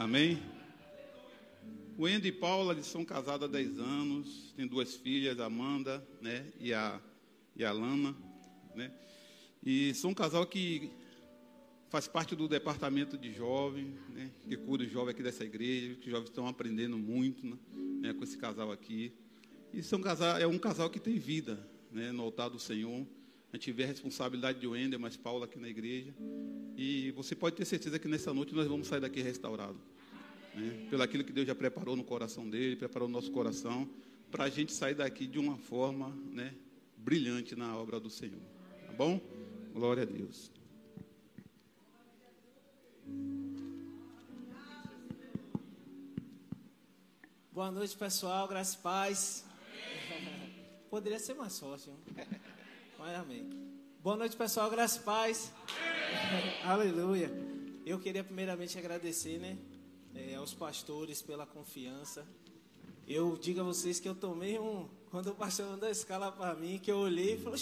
Amém? Wendel e Paula, eles são casados há 10 anos, têm 2 filhas, a Amanda, né, e a Alana, né? E são um casal que faz parte do departamento de jovem, né, que cuida os jovens aqui dessa igreja, que os jovens estão aprendendo muito, né, com esse casal aqui. E são casal, é um casal que tem vida, né, no altar do Senhor. A gente vê a responsabilidade de Wendel, mas Paula aqui na igreja. E você pode ter certeza que nessa noite nós vamos sair daqui restaurado, né, pelo aquilo que Deus já preparou no coração dele, preparou no nosso coração, para a gente sair daqui de uma forma, né, brilhante na obra do Senhor. Tá bom? Glória a Deus. Boa noite, pessoal. Graças e paz. Amém. Poderia ser mais fácil, mas amém. Boa noite, pessoal. Graças e paz. Amém. Aleluia. Eu queria primeiramente agradecer, né, aos pastores pela confiança. Eu digo a vocês que eu tomei quando o pastor mandou a escala para mim, que eu olhei e falei,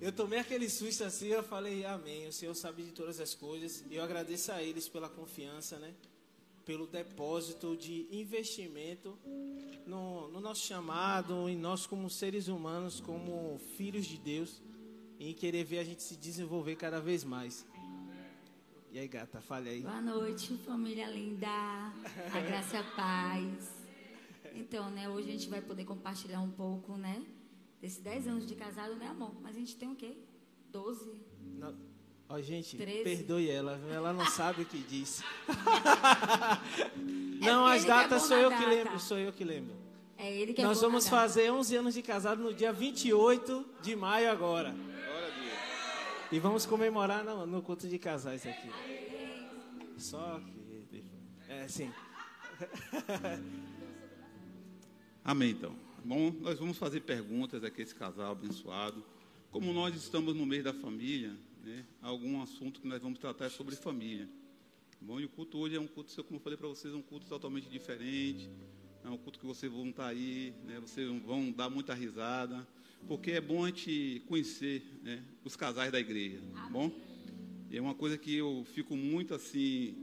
eu tomei aquele susto assim, eu falei, amém, o Senhor sabe de todas as coisas. E eu agradeço a eles pela confiança, né, pelo depósito de investimento no nosso chamado, em nós como seres humanos, como filhos de Deus, em querer ver a gente se desenvolver cada vez mais. E aí, gata, fale aí. Boa noite, família linda, a graça e a paz. Então, né, hoje a gente vai poder compartilhar um pouco, né, desses 10 anos de casado, né, amor? Mas a gente tem o quê? 12? Ó, gente, 13. Perdoe ela não sabe o que disse. Não, as datas sou eu que lembro. É ele que é. Nós vamos fazer 11 anos de casado no dia 28 de maio agora. E vamos comemorar no culto de casais aqui. Só que... É, sim. Amém, então. Bom, nós vamos fazer perguntas aqui a esse casal abençoado. Como nós estamos no meio da família, né, algum assunto que nós vamos tratar é sobre família. Bom, e o culto hoje é um culto, como eu falei para vocês, é um culto totalmente diferente. É um culto que vocês vão estar aí, né, vocês vão dar muita risada, porque é bom a gente conhecer, né, os casais da igreja. Bom, é uma coisa que eu fico muito assim,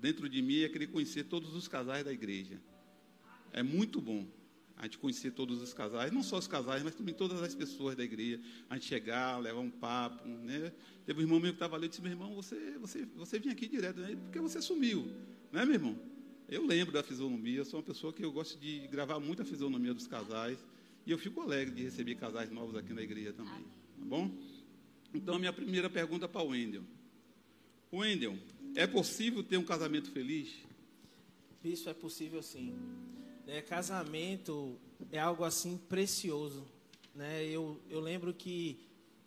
dentro de mim, é querer conhecer todos os casais da igreja. É muito bom a gente conhecer todos os casais, não só os casais, mas também todas as pessoas da igreja. A gente chegar, levar um papo, né? Teve um irmão meu que estava ali e disse, meu irmão, você vinha aqui direto, né? Porque você sumiu, né, meu irmão? Eu lembro da fisionomia, eu sou uma pessoa que eu gosto de gravar muito a fisionomia dos casais, e eu fico alegre de receber casais novos aqui na igreja também, tá bom? Então, a minha primeira pergunta é para o Wendel. Wendel, é possível ter um casamento feliz? Isso é possível, sim. Casamento é algo assim precioso, né? Eu lembro que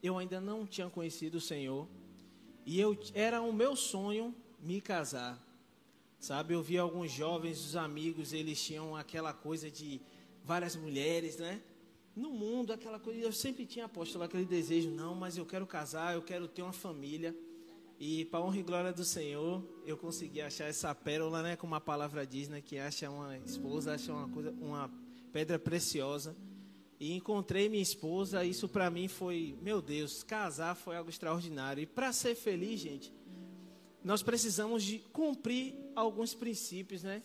eu ainda não tinha conhecido o Senhor e era o meu sonho me casar, sabe? Eu via alguns jovens, os amigos, eles tinham aquela coisa de várias mulheres, né, no mundo, aquela coisa. Eu sempre tinha apostado aquele desejo, não, mas eu quero casar, eu quero ter uma família. E para a honra e glória do Senhor, eu consegui achar essa pérola, né? Como a palavra diz, né? Que acha uma esposa, acha uma pedra preciosa. E encontrei minha esposa, isso para mim foi, meu Deus, casar foi algo extraordinário. E para ser feliz, gente, nós precisamos de cumprir alguns princípios, né?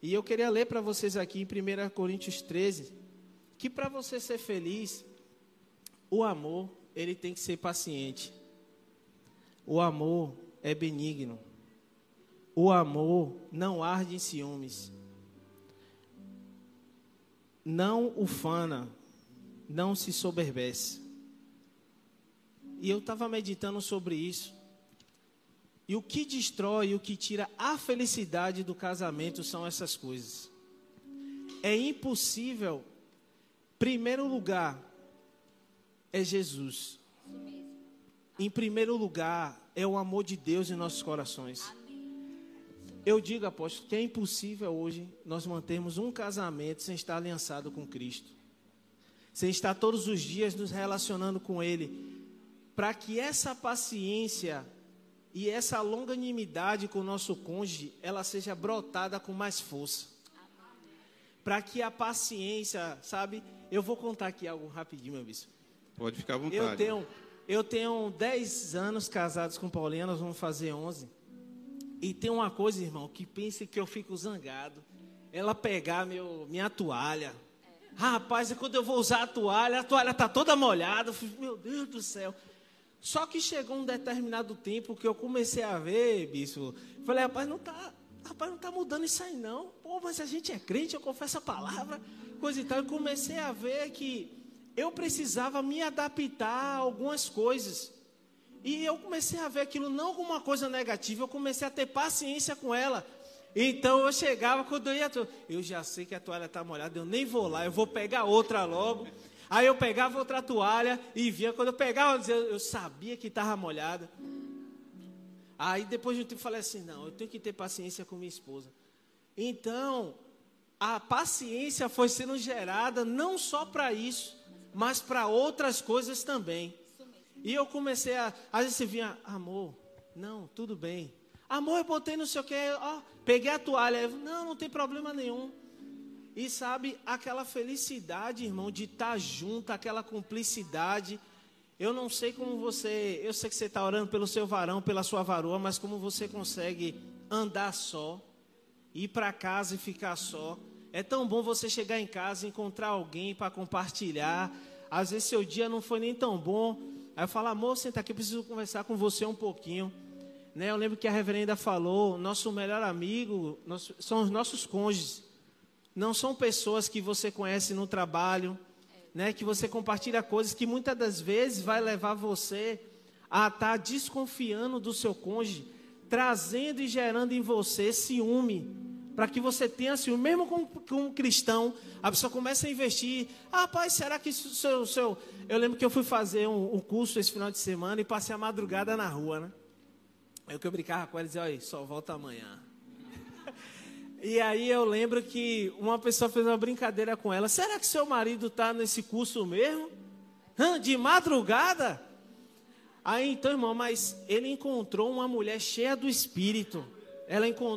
E eu queria ler para vocês aqui em 1 Coríntios 13, que para você ser feliz, o amor, ele tem que ser paciente. O amor é benigno. O amor não arde em ciúmes. Não ufana, não se soberbece. E eu estava meditando sobre isso. E o que destrói e o que tira a felicidade do casamento são essas coisas. É impossível. Primeiro lugar é Jesus. Em primeiro lugar, é o amor de Deus em nossos corações. Eu digo, apóstolo, que é impossível hoje nós mantermos um casamento sem estar aliançado com Cristo. Sem estar todos os dias nos relacionando com Ele. Para que essa paciência e essa longanimidade com o nosso cônjuge, ela seja brotada com mais força. Para que a paciência, sabe? Eu vou contar aqui algo rapidinho, meu bispo. Pode ficar à vontade. Eu tenho 10 anos casados com Paulinha, nós vamos fazer 11. E tem uma coisa, irmão, que pensa que eu fico zangado. Ela pegar minha toalha. Rapaz, quando eu vou usar a toalha tá toda molhada. Eu fico, meu Deus do céu. Só que chegou um determinado tempo que eu comecei a ver, bispo. Falei, rapaz, não tá mudando isso aí não. Pô, mas a gente é crente, eu confesso a palavra. Coisa e tal. Eu comecei a ver que eu precisava me adaptar a algumas coisas. E eu comecei a ver aquilo não como uma coisa negativa, eu comecei a ter paciência com ela. Então eu chegava, quando eu ia, eu já sei que a toalha está molhada, eu nem vou lá, eu vou pegar outra logo. Aí eu pegava outra toalha e via, quando eu pegava, eu sabia que estava molhada. Aí depois de um tempo eu falei assim, não, eu tenho que ter paciência com minha esposa. Então, a paciência foi sendo gerada não só para isso, mas para outras coisas também. E eu comecei a... Às vezes você vinha, amor, não, tudo bem. Amor, eu botei não sei o que, ó, peguei a toalha. Eu, não tem problema nenhum. E sabe, aquela felicidade, irmão, de estar junto, aquela cumplicidade. Eu não sei como você... Eu sei que você está orando pelo seu varão, pela sua varoa, mas como você consegue andar só, ir para casa e ficar só. É tão bom você chegar em casa e encontrar alguém para compartilhar. Às vezes seu dia não foi nem tão bom. Aí eu falo, amor, senta aqui, eu preciso conversar com você um pouquinho. Né? Eu lembro que a reverenda falou, nosso melhor amigo são os nossos cônjuges. Não são pessoas que você conhece no trabalho, né? Que você compartilha coisas que muitas das vezes vai levar você a estar desconfiando do seu cônjuge, trazendo e gerando em você ciúme. Para que você tenha ciúme, mesmo com um cristão, a pessoa começa a investir. Ah, pai, será que seu... Eu lembro que eu fui fazer um curso esse final de semana e passei a madrugada na rua, né? Aí eu brincava com ela e dizia, olha, só volta amanhã. E aí eu lembro que uma pessoa fez uma brincadeira com ela. Será que seu marido está nesse curso mesmo? De madrugada? Aí então, irmão, mas ele encontrou uma mulher cheia do Espírito.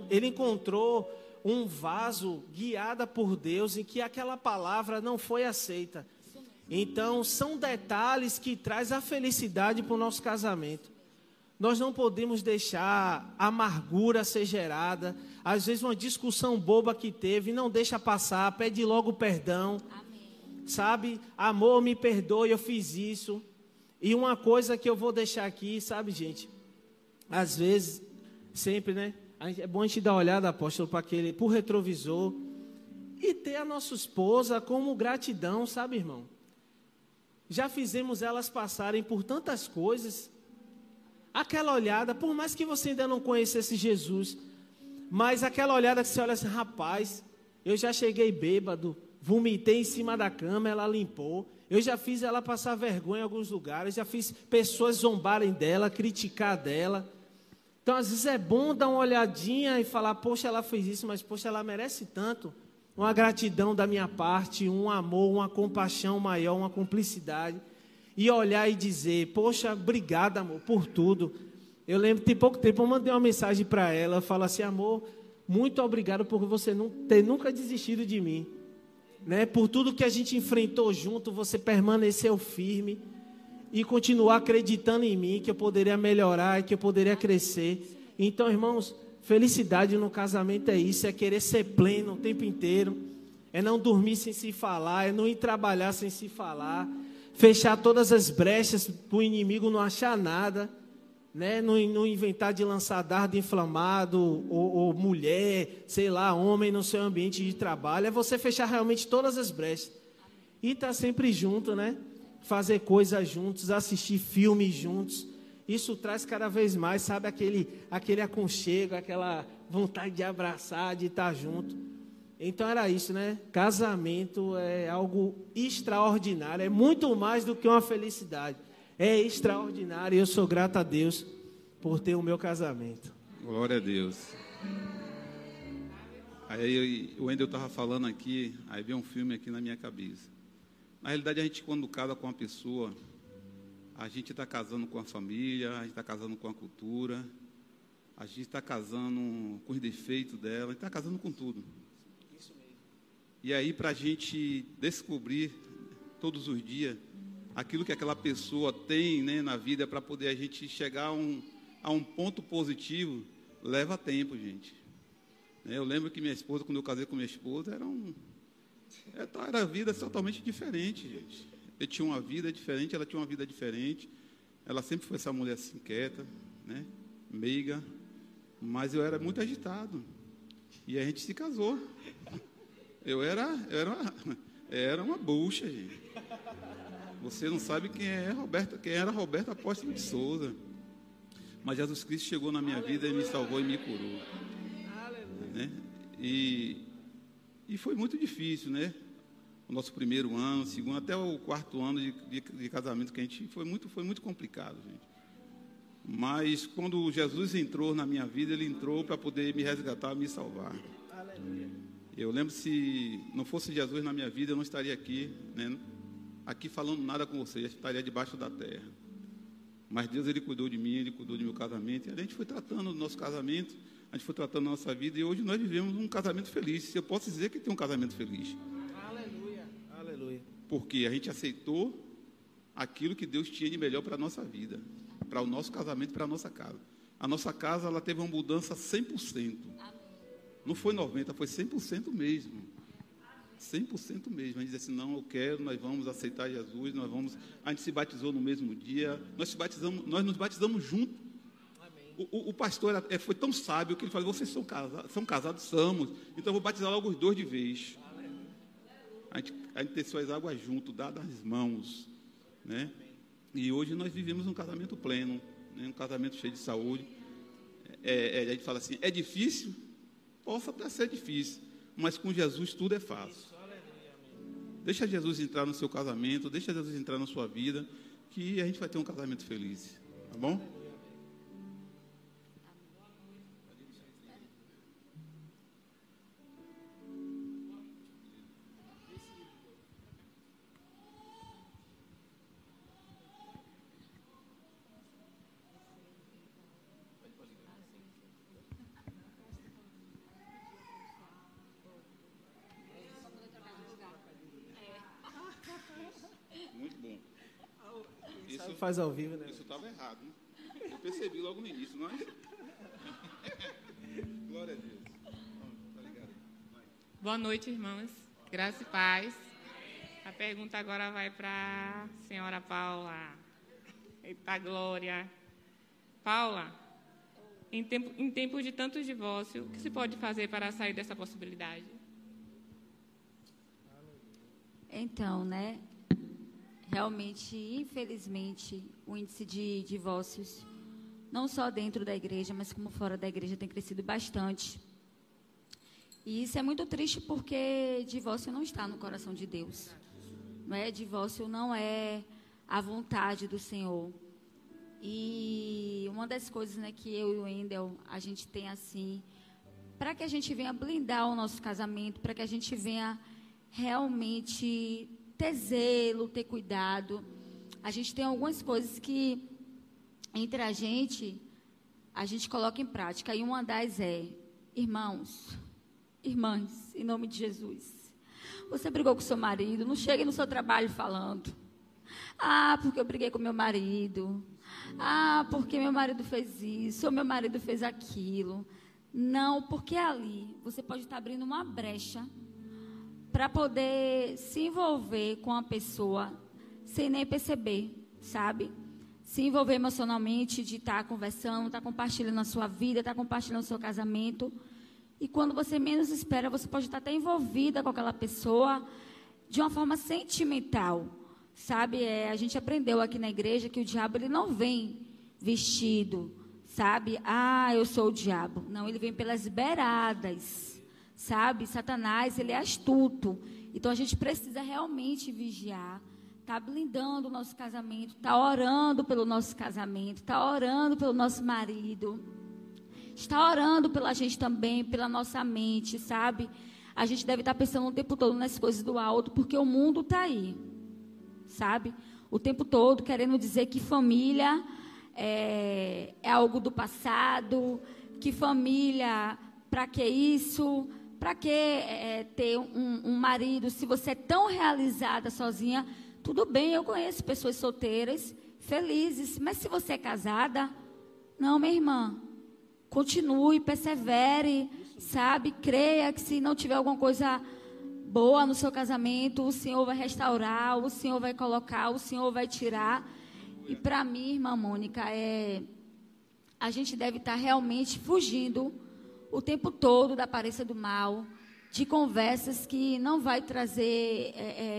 Ele encontrou um vaso guiada por Deus em que aquela palavra não foi aceita. Então, são detalhes que traz a felicidade para o nosso casamento. Nós não podemos deixar a amargura ser gerada. Às vezes, uma discussão boba que teve, não deixa passar, pede logo perdão. Amém. Sabe? Amor, me perdoe, eu fiz isso. E uma coisa que eu vou deixar aqui, sabe, gente? Às vezes, sempre, né? É bom a gente dar uma olhada, apóstolo, para o retrovisor e ter a nossa esposa como gratidão, sabe, irmão? Já fizemos elas passarem por tantas coisas. Aquela olhada, por mais que você ainda não conhecesse Jesus, mas aquela olhada que você olha assim, rapaz, eu já cheguei bêbado, vomitei em cima da cama, ela limpou. Eu já fiz ela passar vergonha em alguns lugares, já fiz pessoas zombarem dela, criticar dela. Então, às vezes é bom dar uma olhadinha e falar, poxa, ela fez isso, mas, poxa, ela merece tanto. Uma gratidão da minha parte, um amor, uma compaixão maior, uma cumplicidade. E olhar e dizer, poxa, obrigado, amor, por tudo. Eu lembro que tem pouco tempo eu mandei uma mensagem para ela, eu falo assim, amor, muito obrigado por você não ter nunca desistido de mim. Né? Por tudo que a gente enfrentou junto, você permaneceu firme. E continuar acreditando em mim, que eu poderia melhorar, que eu poderia crescer. Então, irmãos, felicidade no casamento é isso, é querer ser pleno o tempo inteiro, é não dormir sem se falar, é não ir trabalhar sem se falar, fechar todas as brechas para o inimigo não achar nada, né? Não inventar de lançar dardo inflamado, ou mulher, sei lá, homem no seu ambiente de trabalho, é você fechar realmente todas as brechas. E estar sempre junto, né? Fazer coisas juntos, assistir filmes juntos, isso traz cada vez mais, sabe, aquele aconchego, aquela vontade de abraçar, de estar junto. Então era isso, né? Casamento é algo extraordinário, é muito mais do que uma felicidade, é extraordinário, e eu sou grato a Deus por ter o meu casamento. Glória a Deus. Aí o Wendel estava falando aqui, aí veio um filme aqui na minha cabeça. Na realidade, a gente, quando casa com uma pessoa, a gente está casando com a família, a gente está casando com a cultura, a gente está casando com os defeitos dela, a gente está casando com tudo. Isso mesmo. E aí, para a gente descobrir todos os dias aquilo que aquela pessoa tem, né, na vida, para poder a gente chegar a um ponto positivo leva tempo, gente. Eu lembro que minha esposa, quando eu casei com minha esposa, era vida totalmente diferente, gente. Eu tinha uma vida diferente, ela tinha uma vida diferente. Ela sempre foi essa mulher assim, quieta, né? Meiga. Mas eu era muito agitado. E a gente se casou. Eu era uma bucha, gente. Você não sabe quem era Roberto Apóstolo de Souza. Mas Jesus Cristo chegou na minha vida e me salvou e me curou. Né? E foi muito difícil, né? O nosso primeiro ano, segundo, até o quarto ano de casamento que a gente... Foi muito complicado, gente. Mas quando Jesus entrou na minha vida, Ele entrou para poder me resgatar, me salvar. Aleluia. Eu lembro, se não fosse Jesus na minha vida, eu não estaria aqui, né? Aqui falando nada com vocês, estaria debaixo da terra. Mas Deus, Ele cuidou de mim, Ele cuidou do meu casamento. E a gente foi tratando do nosso casamento, a gente foi tratando da nossa vida. E hoje nós vivemos um casamento feliz. Eu posso dizer que tem um casamento feliz. Aleluia. Aleluia. Porque a gente aceitou aquilo que Deus tinha de melhor para a nossa vida, para o nosso casamento, para a nossa casa. A nossa casa, ela teve uma mudança 100%. Não foi 90%, foi 100% mesmo. 100% mesmo. A gente diz assim, não, eu quero, nós vamos aceitar Jesus, nós vamos... A gente se batizou no mesmo dia, nós nos batizamos juntos. O pastor foi tão sábio que ele falou, vocês são casados, somos, então eu vou batizar logo os dois de vez. A gente desceu as águas junto, dadas as mãos, né? E hoje nós vivemos um casamento pleno, né? Um casamento cheio de saúde. A gente fala assim, é difícil? Possa até ser difícil, mas com Jesus tudo é fácil. Deixa Jesus entrar no seu casamento, deixa Jesus entrar na sua vida, que a gente vai ter um casamento feliz, tá bom? Faz ao vivo, né? Isso estava errado, né? Eu percebi logo no início, não é? Glória a Deus. Tá ligado? Vai. Boa noite, irmãos. Graça e paz. A pergunta agora vai para a senhora Paula. Eita, glória. Paula, em tempo de tanto divórcio, o que se pode fazer para sair dessa possibilidade? Então, né? Realmente, infelizmente, o índice de divórcios, não só dentro da igreja, mas como fora da igreja, tem crescido bastante. E isso é muito triste, porque divórcio não está no coração de Deus. Não é? Divórcio não é a vontade do Senhor. E uma das coisas, né, que eu e o Wendel, a gente tem assim, para que a gente venha blindar o nosso casamento, para que a gente venha realmente... ter zelo, ter cuidado. A gente tem algumas coisas que, entre a gente coloca em prática. E uma das é, irmãos, irmãs, em nome de Jesus, você brigou com seu marido, não chegue no seu trabalho falando, ah, porque eu briguei com meu marido, ah, porque meu marido fez isso, ou meu marido fez aquilo. Não, porque ali você pode estar abrindo uma brecha para poder se envolver com a pessoa sem nem perceber, sabe? Se envolver emocionalmente, de estar conversando, estar compartilhando a sua vida, estar compartilhando o seu casamento. E quando você menos espera, você pode estar até envolvida com aquela pessoa de uma forma sentimental, sabe? A gente aprendeu aqui na igreja que o diabo, ele não vem vestido, sabe? Ah, eu sou o diabo. Não, ele vem pelas beiradas. Sabe, Satanás, ele é astuto. Então a gente precisa realmente vigiar, tá blindando o nosso casamento, tá orando pelo nosso casamento, tá orando pelo nosso marido, está orando pela gente também, pela nossa mente, sabe? A gente deve estar pensando o tempo todo nas coisas do alto, porque o mundo tá aí, sabe? O tempo todo querendo dizer que família é algo do passado, que família, para que isso? Para que ter um marido? Se você é tão realizada sozinha, tudo bem, eu conheço pessoas solteiras, felizes. Mas se você é casada, não, minha irmã, Continue, persevere, sabe? Creia que se não tiver alguma coisa boa no seu casamento, o Senhor vai restaurar, o Senhor vai colocar, o Senhor vai tirar. E para mim, irmã Mônica, a gente deve estar realmente fugindo o tempo todo da aparência do mal, de conversas que não vai trazer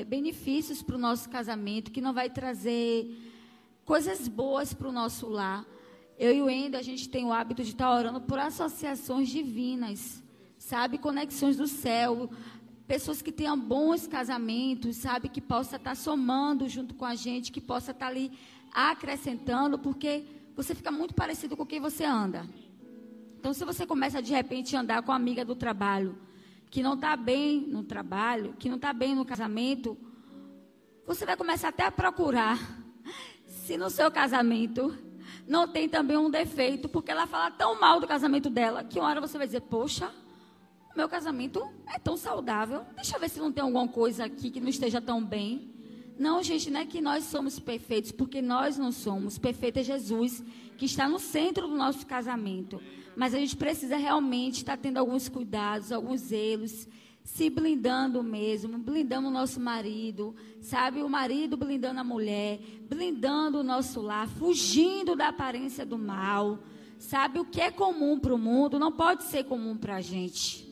benefícios para o nosso casamento, que não vai trazer coisas boas para o nosso lar. Eu e o Ender, a gente tem o hábito de estar orando por associações divinas, sabe? Conexões do céu, pessoas que tenham bons casamentos, sabe? Que possa estar somando junto com a gente, que possa estar ali acrescentando, porque você fica muito parecido com quem você anda. Então, se você começa, de repente, a andar com a amiga do trabalho, que não está bem no trabalho, que não está bem no casamento, você vai começar até a procurar se no seu casamento não tem também um defeito, porque ela fala tão mal do casamento dela, que uma hora você vai dizer, poxa, o meu casamento é tão saudável, deixa eu ver se não tem alguma coisa aqui que não esteja tão bem. Não, gente, não é que nós somos perfeitos, porque nós não somos. Perfeito é Jesus, que está no centro do nosso casamento. Mas a gente precisa realmente estar tendo alguns cuidados, alguns zelos, se blindando mesmo, blindando o nosso marido, sabe? O marido blindando a mulher, blindando o nosso lar, fugindo da aparência do mal, sabe? O que é comum para o mundo não pode ser comum para a gente.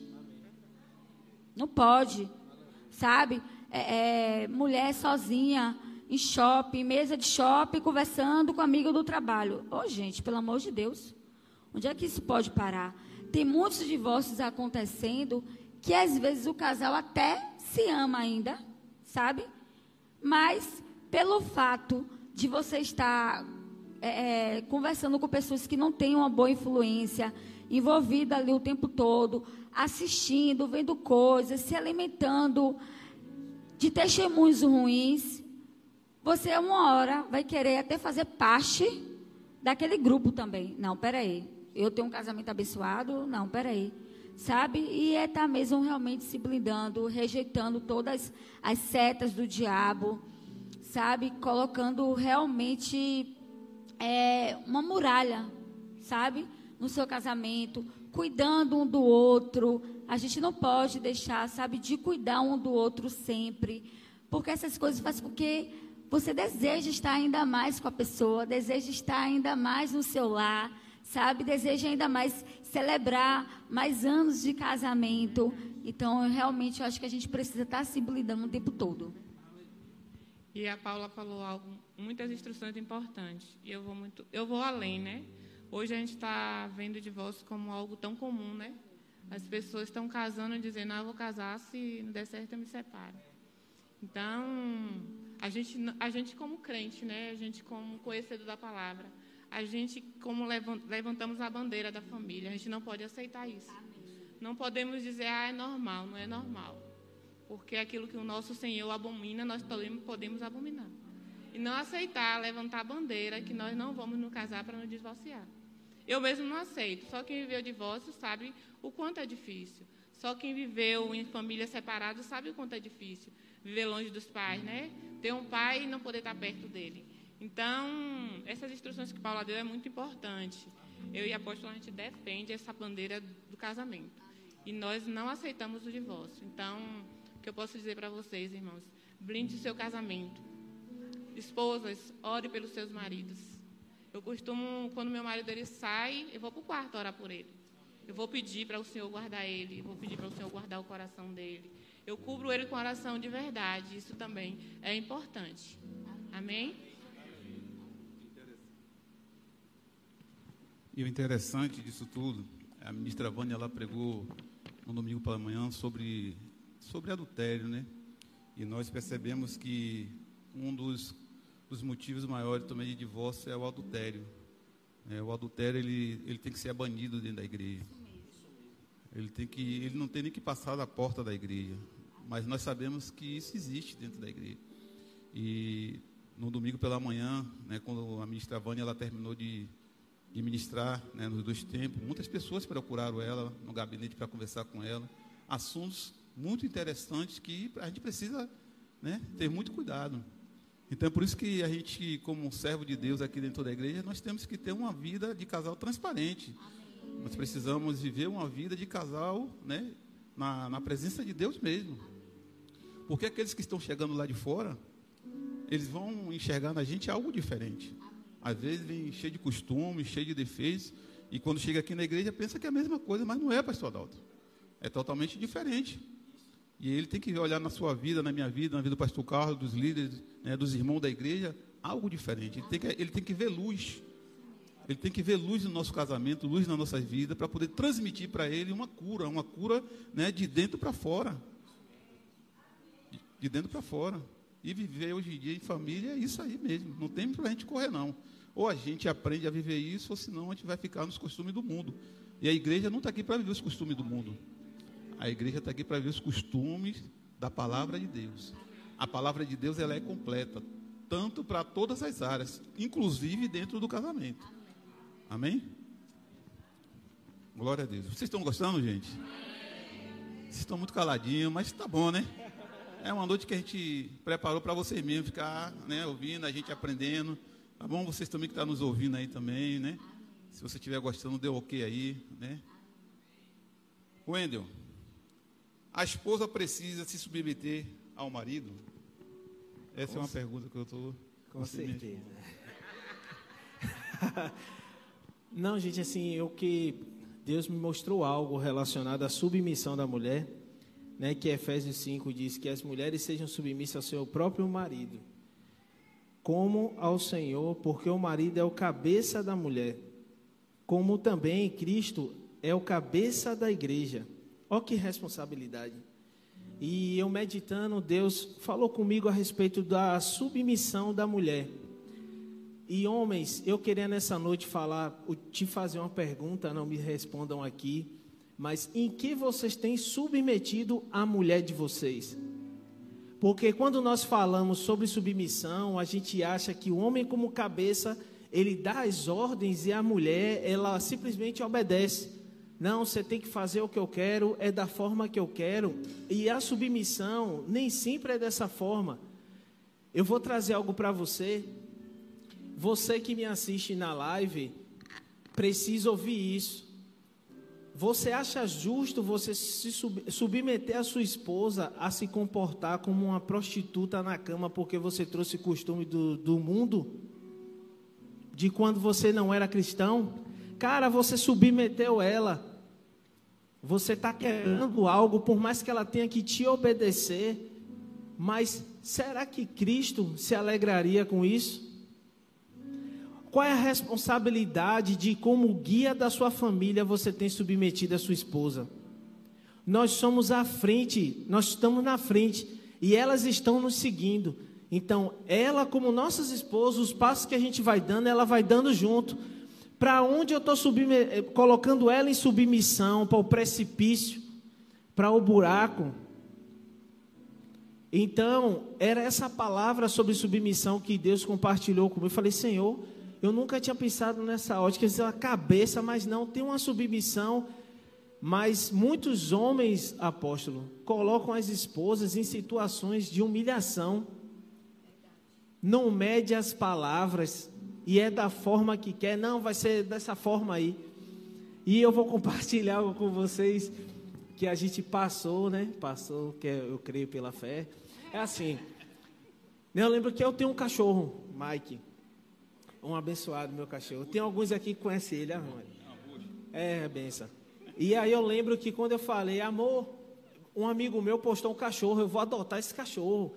Não pode, sabe? Mulher sozinha, em shopping, mesa de shopping, conversando com amigo do trabalho. Ô, gente, pelo amor de Deus, onde é que isso pode parar? Tem muitos divórcios acontecendo, que às vezes o casal até se ama ainda, sabe? Mas pelo fato de você estar conversando com pessoas que não têm uma boa influência, envolvida ali o tempo todo, assistindo, vendo coisas, se alimentando de testemunhos ruins, você uma hora vai querer até fazer parte daquele grupo também. Não, peraí, eu tenho um casamento abençoado? Não, peraí. Sabe? E tá mesmo realmente se blindando, rejeitando todas as setas do diabo, sabe? Colocando realmente uma muralha, sabe? No seu casamento, cuidando um do outro. A gente não pode deixar, sabe, de cuidar um do outro sempre, porque essas coisas fazem com que você deseje estar ainda mais com a pessoa, deseje estar ainda mais no seu lar, sabe? Deseja ainda mais celebrar mais anos de casamento. Então, realmente, eu acho que a gente precisa estar se blindando o tempo todo. E a Paula falou muitas instruções importantes. E eu vou além, né? Hoje a gente está vendo o divórcio como algo tão comum, né? As pessoas estão casando e dizendo, ah, eu vou casar, se não der certo eu me separo. Então, a gente como crente, né? A gente como conhecedor da palavra, a gente, como levantamos a bandeira da família, a gente não pode aceitar isso. Não podemos dizer, ah, é normal, não é normal. Porque aquilo que o nosso Senhor abomina, nós podemos abominar. E não aceitar, levantar a bandeira, que nós não vamos nos casar para nos divorciar. Eu mesmo não aceito. Só quem viveu o divórcio sabe o quanto é difícil. Só quem viveu em família separada sabe o quanto é difícil. Viver longe dos pais, né? Ter um pai e não poder estar perto dele. Então, essas instruções que Paula deu é muito importante. Eu e a apóstola, a gente defende essa bandeira do casamento. E nós não aceitamos o divórcio. Então, o que eu posso dizer para vocês, irmãos? Blinde o seu casamento. Esposas, ore pelos seus maridos. Eu costumo, quando meu marido ele sai, eu vou para o quarto orar por ele. Eu vou pedir para o Senhor guardar ele. Eu vou pedir para o Senhor guardar o coração dele. Eu cubro ele com oração de verdade. Isso também é importante. Amém? E o interessante disso tudo, a ministra Vânia, ela pregou no domingo pela manhã sobre adultério, né? E nós percebemos que um dos motivos maiores também de divórcio é o adultério. O adultério, ele tem que ser banido dentro da igreja. Ele não tem nem que passar da porta da igreja. Mas nós sabemos que isso existe dentro da igreja. E no domingo pela manhã, né, quando a ministra Vânia, ela terminou de ministrar, né, nos dois tempos, muitas pessoas procuraram ela no gabinete para conversar com ela, assuntos muito interessantes que a gente precisa, né, ter muito cuidado. Então, por isso que a gente, como um servo de Deus aqui dentro da igreja, nós temos que ter uma vida de casal transparente. Nós precisamos viver uma vida de casal, né, na presença de Deus mesmo. Porque aqueles que estão chegando lá de fora, eles vão enxergar na gente algo diferente. Às vezes vem cheio de costumes, cheio de defeitos, e quando chega aqui na igreja pensa que é a mesma coisa, mas não é, pastor Adalto. É totalmente diferente. E ele tem que olhar na sua vida, na minha vida, na vida do pastor Carlos, dos líderes, né, dos irmãos da igreja, algo diferente. Ele tem que ver luz. Ele tem que ver luz no nosso casamento, luz na nossa vida, para poder transmitir para ele uma cura, né, de dentro para fora. De dentro para fora. E viver hoje em dia em família é isso aí mesmo. Não tem para a gente correr, não. Ou a gente aprende a viver isso, ou senão a gente vai ficar nos costumes do mundo. E a igreja não está aqui para viver os costumes do mundo. A igreja está aqui para viver os costumes da palavra de Deus. A palavra de Deus, ela é completa, tanto para todas as áreas, inclusive dentro do casamento. Amém? Glória a Deus. Vocês estão gostando, gente? Vocês estão muito caladinhos, mas tá bom, né? É uma noite que a gente preparou para vocês mesmos ficar, né, ouvindo, a gente aprendendo. Tá bom? Vocês também que estão nos ouvindo aí também, né? Se você estiver gostando, dê ok aí, né? Wendel, a esposa precisa se submeter ao marido? Essa é uma pergunta que eu estou... Com certeza. Não, gente, assim, Deus me mostrou algo relacionado à submissão da mulher, né, que Efésios 5 diz que as mulheres sejam submissas ao seu próprio marido, como ao Senhor, porque o marido é o cabeça da mulher, como também Cristo é o cabeça da igreja. Ó, que responsabilidade! E eu meditando, Deus falou comigo a respeito da submissão da mulher. E homens, eu queria nessa noite te fazer uma pergunta, não me respondam aqui, mas em que vocês têm submetido a mulher de vocês? Porque quando nós falamos sobre submissão, a gente acha que o homem como cabeça, ele dá as ordens e a mulher, ela simplesmente obedece. Não, você tem que fazer o que eu quero, é da forma que eu quero. E a submissão nem sempre é dessa forma. Eu vou trazer algo para você. Você que me assiste na live, precisa ouvir isso. Você acha justo você se submeter a sua esposa a se comportar como uma prostituta na cama porque você trouxe costume do mundo? De quando você não era cristão? Cara, você submeteu ela. Você está querendo algo, por mais que ela tenha que te obedecer. Mas será que Cristo se alegraria com isso? Qual é a responsabilidade de como guia da sua família você tem submetido a sua esposa? Nós somos à frente, nós estamos na frente e elas estão nos seguindo. Então, ela como nossas esposas, os passos que a gente vai dando, ela vai dando junto. Para onde eu estou colocando ela em submissão? Para o precipício, para o buraco. Então, era essa palavra sobre submissão que Deus compartilhou comigo. Eu falei, Senhor, eu nunca tinha pensado nessa ótica, a cabeça, mas não, tem uma submissão. Mas muitos homens, apóstolo, colocam as esposas em situações de humilhação. Não mede as palavras. E é da forma que quer, não, vai ser dessa forma aí. E eu vou compartilhar algo com vocês que a gente passou, né? Passou, que eu creio pela fé. É assim, eu lembro que eu tenho um cachorro, Mike, um abençoado meu cachorro. Tem alguns aqui que conhecem ele, amor. É, benção. E aí eu lembro que quando eu falei, amor, um amigo meu postou um cachorro, eu vou adotar esse cachorro.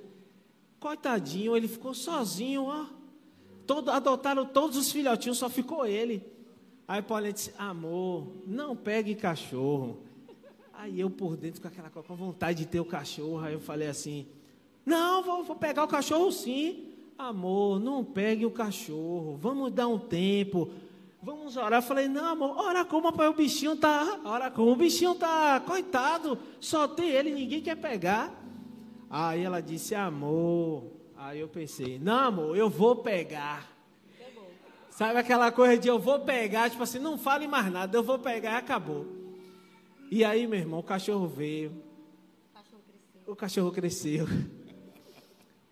Coitadinho, ele ficou sozinho, ó. Adotaram todos os filhotinhos, só ficou ele. Aí Paula disse, amor, não pegue cachorro. Aí eu por dentro com a vontade de ter o cachorro, aí eu falei assim, não, vou pegar o cachorro sim. Amor, não pegue o cachorro, vamos dar um tempo, vamos orar. Eu falei, não amor, ora como o bichinho tá, coitado, só tem ele, ninguém quer pegar. Aí ela disse, amor... Aí eu pensei, não amor, eu vou pegar. Sabe aquela coisa de eu vou pegar, tipo assim, não fale mais nada, eu vou pegar e acabou. E aí, meu irmão, o cachorro veio. O cachorro cresceu.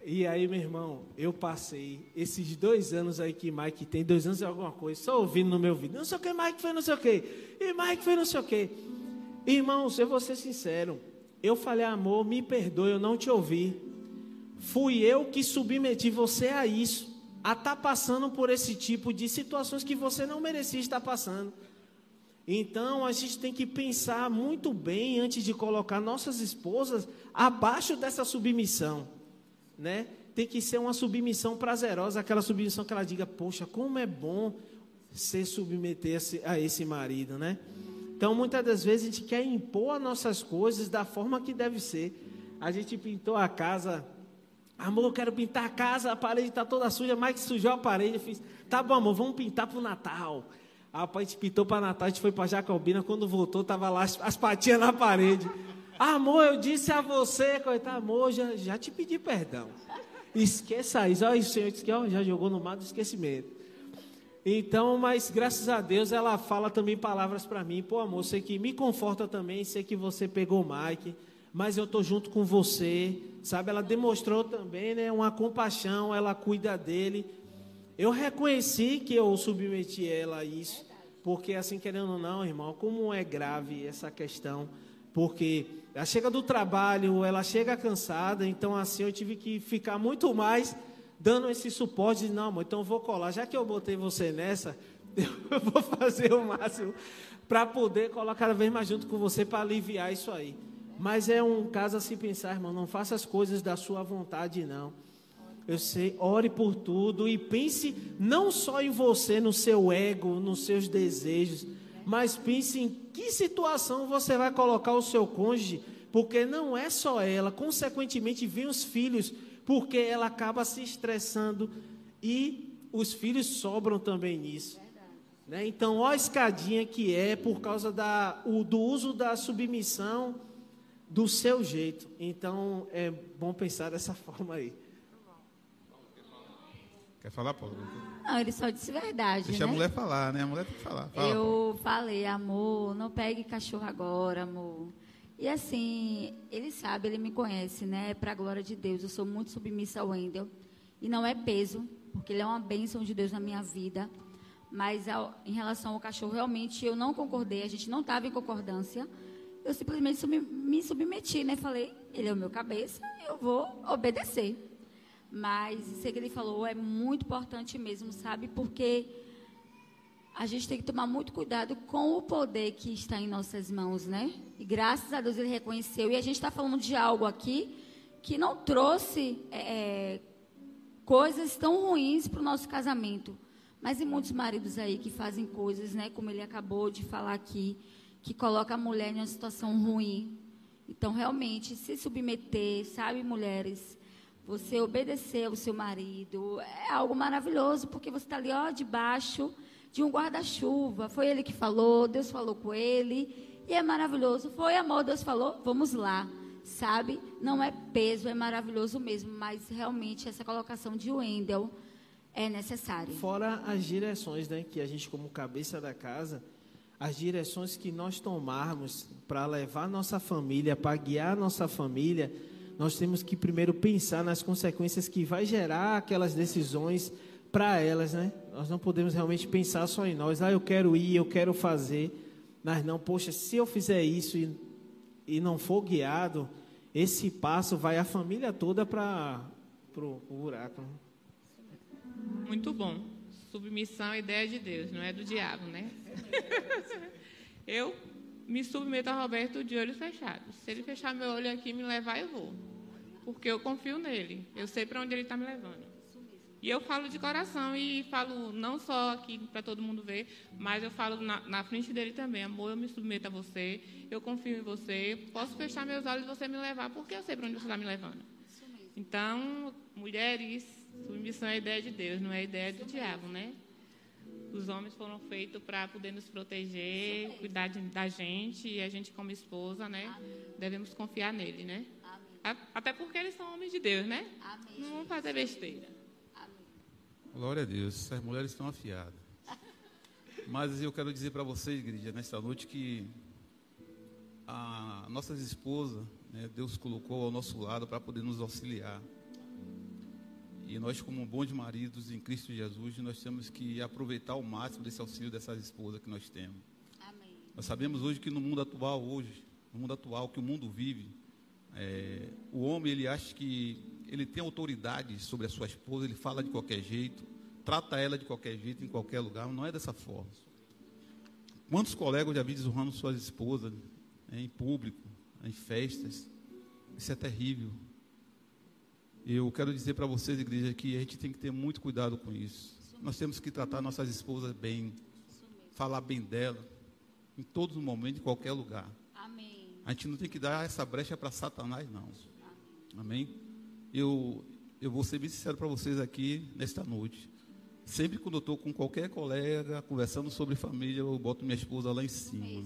E aí, meu irmão, eu passei esses 2 anos aí que Mike tem, 2 anos e alguma coisa, só ouvindo no meu vídeo. Não sei o que, Mike foi não sei o que. E Mike foi não sei o que. Irmãos, eu vou ser sincero. Eu falei, amor, me perdoe, eu não te ouvi. Fui eu que submeti você a isso, a estar passando por esse tipo de situações que você não merecia estar passando. Então, a gente tem que pensar muito bem antes de colocar nossas esposas abaixo dessa submissão, né? Tem que ser uma submissão prazerosa, aquela submissão que ela diga, poxa, como é bom se submeter a esse marido, né? Então, muitas das vezes, a gente quer impor as nossas coisas da forma que deve ser. A gente pintou a casa... Amor, eu quero pintar a casa, a parede está toda suja, Mike sujou a parede. Eu fiz, tá bom, amor, vamos pintar para o Natal. A gente pintou para Natal, a gente foi para Jacobina, quando voltou, estava lá as patinhas na parede. Amor, eu disse a você, coitado, amor, já te pedi perdão. Esqueça isso. Olha, o Senhor disse que já jogou no mar do esquecimento. Então, mas graças a Deus, ela fala também palavras para mim. Pô, amor, sei que me conforta também, sei que você pegou o Mike, mas eu estou junto com você, sabe? Ela demonstrou também, né, uma compaixão, ela cuida dele. Eu reconheci que eu submeti ela a isso, porque assim, querendo ou não, irmão, como é grave essa questão, porque ela chega do trabalho, ela chega cansada, então assim eu tive que ficar muito mais dando esse suporte, de, não, amor, então eu vou colar, já que eu botei você nessa, eu vou fazer o máximo para poder colocar cada vez mais junto com você para aliviar isso aí. Mas é um caso a se pensar, irmão, não faça as coisas da sua vontade, não. Eu sei, ore por tudo e pense não só em você, no seu ego, nos seus desejos, mas pense em que situação você vai colocar o seu cônjuge, porque não é só ela, consequentemente vem os filhos, porque ela acaba se estressando e os filhos sobram também nisso. Né? Então, ó a escadinha que é por causa do uso da submissão, do seu jeito. Então, é bom pensar dessa forma aí. Quer falar, Paula? Não, ele só disse verdade, deixa, né? A mulher falar, né? A mulher tem que falar. Fala, eu falei, amor, não pegue cachorro agora, amor. E assim, ele sabe, ele me conhece, né? Para a glória de Deus, eu sou muito submissa ao Wendel. E não é peso, porque ele é uma bênção de Deus na minha vida. Mas em relação ao cachorro, realmente, eu não concordei. A gente não estava em concordância. Eu simplesmente me submeti, né? Falei, ele é o meu cabeça, eu vou obedecer. Mas isso que ele falou é muito importante mesmo, sabe? Porque a gente tem que tomar muito cuidado com o poder que está em nossas mãos, né? E graças a Deus ele reconheceu. E a gente está falando de algo aqui que não trouxe coisas tão ruins para o nosso casamento. Mas tem muitos maridos aí que fazem coisas, né? Como ele acabou de falar aqui, que coloca a mulher em uma situação ruim. Então, realmente, se submeter, sabe, mulheres, você obedecer ao seu marido, é algo maravilhoso, porque você está ali, ó, debaixo de um guarda-chuva. Foi ele que falou, Deus falou com ele, e é maravilhoso. Foi amor, Deus falou, vamos lá, sabe? Não é peso, é maravilhoso mesmo, mas, realmente, essa colocação de Wendel é necessária. Fora as direções, né, que a gente, como cabeça da casa... As direções que nós tomarmos para levar nossa família, para guiar nossa família, nós temos que primeiro pensar nas consequências que vai gerar aquelas decisões para elas, né? Nós não podemos realmente pensar só em nós. Ah, eu quero ir, eu quero fazer. Mas não, poxa, se eu fizer isso e não for guiado, esse passo vai a família toda para o buraco. Muito bom. Submissão é ideia de Deus, não é do diabo, né? Eu me submeto a Roberto de olhos fechados. Se ele fechar meu olho aqui e me levar, eu vou. Porque eu confio nele. Eu sei para onde ele está me levando. E eu falo de coração e falo não só aqui para todo mundo ver, mas eu falo na frente dele também. Amor, eu me submeto a você, eu confio em você, posso fechar meus olhos e você me levar, porque eu sei para onde você está me levando. Então, mulheres... Submissão é ideia de Deus, não é ideia do diabo, né? Os homens foram feitos para poder nos proteger, cuidar da gente, e a gente como esposa, né? Amém. Devemos confiar nele, né? Amém. Até porque eles são homens de Deus, né? Amém. Não vão fazer besteira. Amém. Glória a Deus, essas mulheres estão afiadas. Mas eu quero dizer para vocês, igreja, nesta noite, que a nossas esposas, né, Deus colocou ao nosso lado para poder nos auxiliar. E nós, como bons maridos em Cristo Jesus, nós temos que aproveitar ao máximo desse auxílio dessas esposas que nós temos. Amém. Nós sabemos hoje que no mundo atual, que o mundo vive, o homem, ele acha que ele tem autoridade sobre a sua esposa, ele fala de qualquer jeito, trata ela de qualquer jeito, em qualquer lugar. Não é dessa forma. Quantos colegas já vi desonrando suas esposas, em público, em festas? Isso é terrível. Eu quero dizer para vocês, igreja, que a gente tem que ter muito cuidado com isso. Nós temos que tratar nossas esposas bem, falar bem dela, em todo momento, em qualquer lugar. Amém. A gente não tem que dar essa brecha para Satanás, não. Amém? Eu vou ser bem sincero para vocês aqui, nesta noite. Sempre quando eu estou com qualquer colega, conversando sobre família, eu boto minha esposa lá em cima.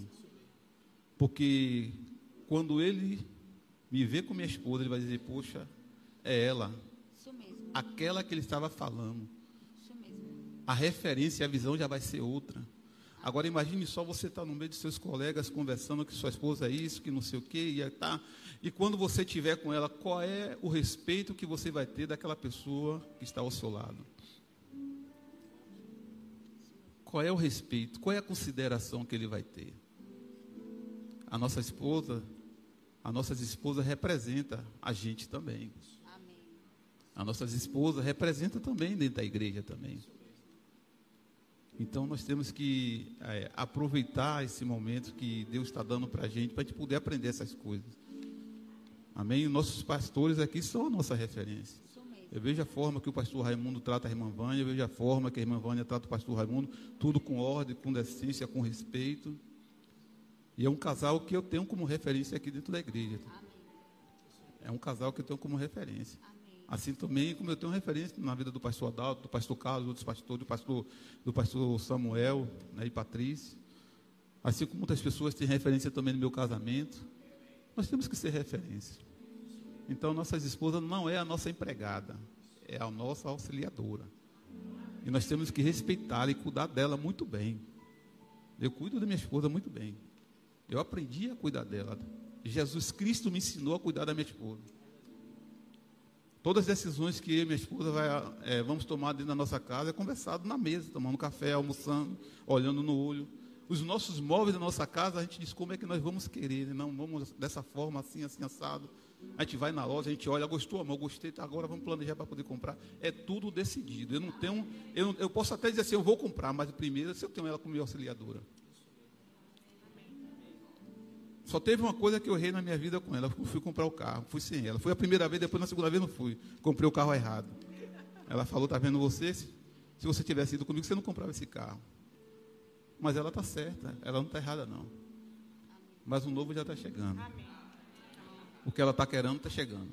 Porque quando ele me vê com minha esposa, ele vai dizer, poxa, é ela, isso mesmo, aquela que ele estava falando, isso mesmo. A referência e a visão já vai ser outra. Agora imagine só, você estar no meio de seus colegas conversando que sua esposa é isso, que não sei o que e, tá. E quando você estiver com ela, qual é o respeito que você vai ter daquela pessoa que está ao seu lado? Qual é o respeito, qual é a consideração que ele vai ter? A nossa esposa, a nossas esposas representa a gente também. As nossas esposas representam também dentro da igreja também. Então nós temos que aproveitar esse momento que Deus está dando para a gente poder aprender essas coisas. Amém? Nossos pastores aqui são a nossa referência. Eu vejo a forma que o pastor Raimundo trata a irmã Vânia, eu vejo a forma que a irmã Vânia trata o pastor Raimundo, tudo com ordem, com decência, com respeito. E é um casal que eu tenho como referência aqui dentro da igreja. É um casal que eu tenho como referência. Assim também como eu tenho referência na vida do pastor Adalto, do pastor Carlos, outros pastores, do pastor Samuel, né, e Patrícia. Assim como muitas pessoas têm referência também no meu casamento. Nós temos que ser referência. Então, nossas esposas não é a nossa empregada, é a nossa auxiliadora. E nós temos que respeitá-la e cuidar dela muito bem. Eu cuido da minha esposa muito bem. Eu aprendi a cuidar dela. Jesus Cristo me ensinou a cuidar da minha esposa. Todas as decisões que eu e minha esposa vamos tomar dentro da nossa casa é conversado na mesa, tomando café, almoçando, olhando no olho. Os nossos móveis da nossa casa, a gente diz como é que nós vamos querer, né? Não vamos dessa forma, assim, assim, assado. A gente vai na loja, a gente olha, gostou, amor, gostei, tá, agora vamos planejar para poder comprar. É tudo decidido. Eu posso até dizer assim, eu vou comprar, mas primeiro eu tenho ela como minha auxiliadora. Só teve uma coisa que eu errei na minha vida com ela. Eu fui comprar o carro, fui sem ela. Foi a primeira vez, depois na segunda vez não fui. Comprei o carro errado. Ela falou, tá vendo você? Se você tivesse ido comigo, você não comprava esse carro. Mas ela tá certa, ela não tá errada não. Mas o novo já tá chegando. O que ela tá querendo tá chegando.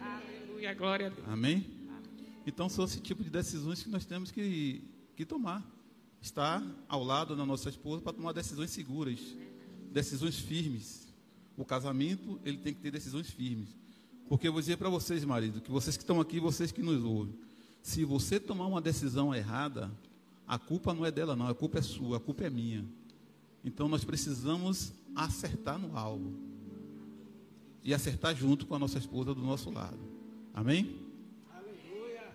Aleluia, glória a Deus. Amém? Então são esse tipo de decisões que nós temos que tomar. Estar ao lado da nossa esposa para tomar decisões seguras. Decisões firmes. O casamento, ele tem que ter decisões firmes. Porque eu vou dizer para vocês, marido, que vocês que estão aqui, vocês que nos ouvem, se você tomar uma decisão errada, a culpa não é dela não, a culpa é sua, a culpa é minha. Então nós precisamos acertar no alvo. E acertar junto com a nossa esposa do nosso lado. Amém? Aleluia.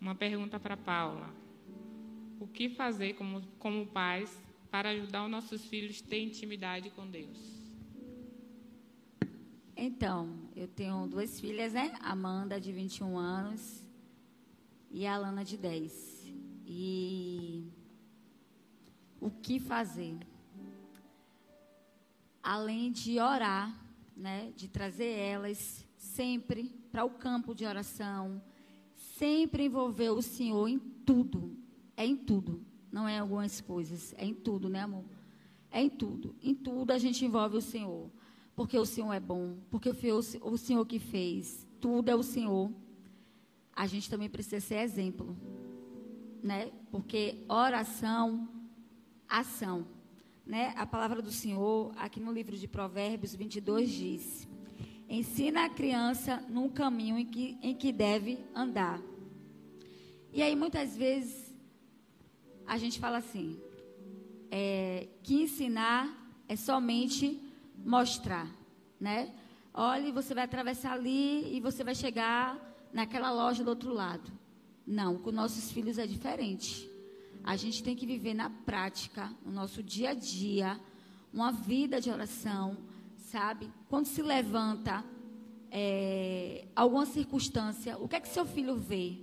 Uma pergunta para Paula. O que fazer como pais para ajudar os nossos filhos a ter intimidade com Deus? Então, eu tenho duas filhas, né? Amanda, de 21 anos, e a Alana, de 10. E o que fazer? Além de orar, né? De trazer elas sempre para o campo de oração, sempre envolver o Senhor em tudo, Não é algumas coisas, é em tudo, né, amor? É em tudo. Em tudo a gente envolve o Senhor. Porque o Senhor é bom, porque foi o Senhor que fez. Tudo é o Senhor. A gente também precisa ser exemplo, né? Porque oração, ação, né? A palavra do Senhor, aqui no livro de Provérbios 22, diz: ensina a criança num caminho em que deve andar. E aí, muitas vezes, a gente fala assim, que ensinar é somente mostrar, né? Olha, você vai atravessar ali e você vai chegar naquela loja do outro lado. Não, com nossos filhos é diferente. A gente tem que viver na prática, no nosso dia a dia, uma vida de oração, sabe? Quando se levanta alguma circunstância, o que é que seu filho vê?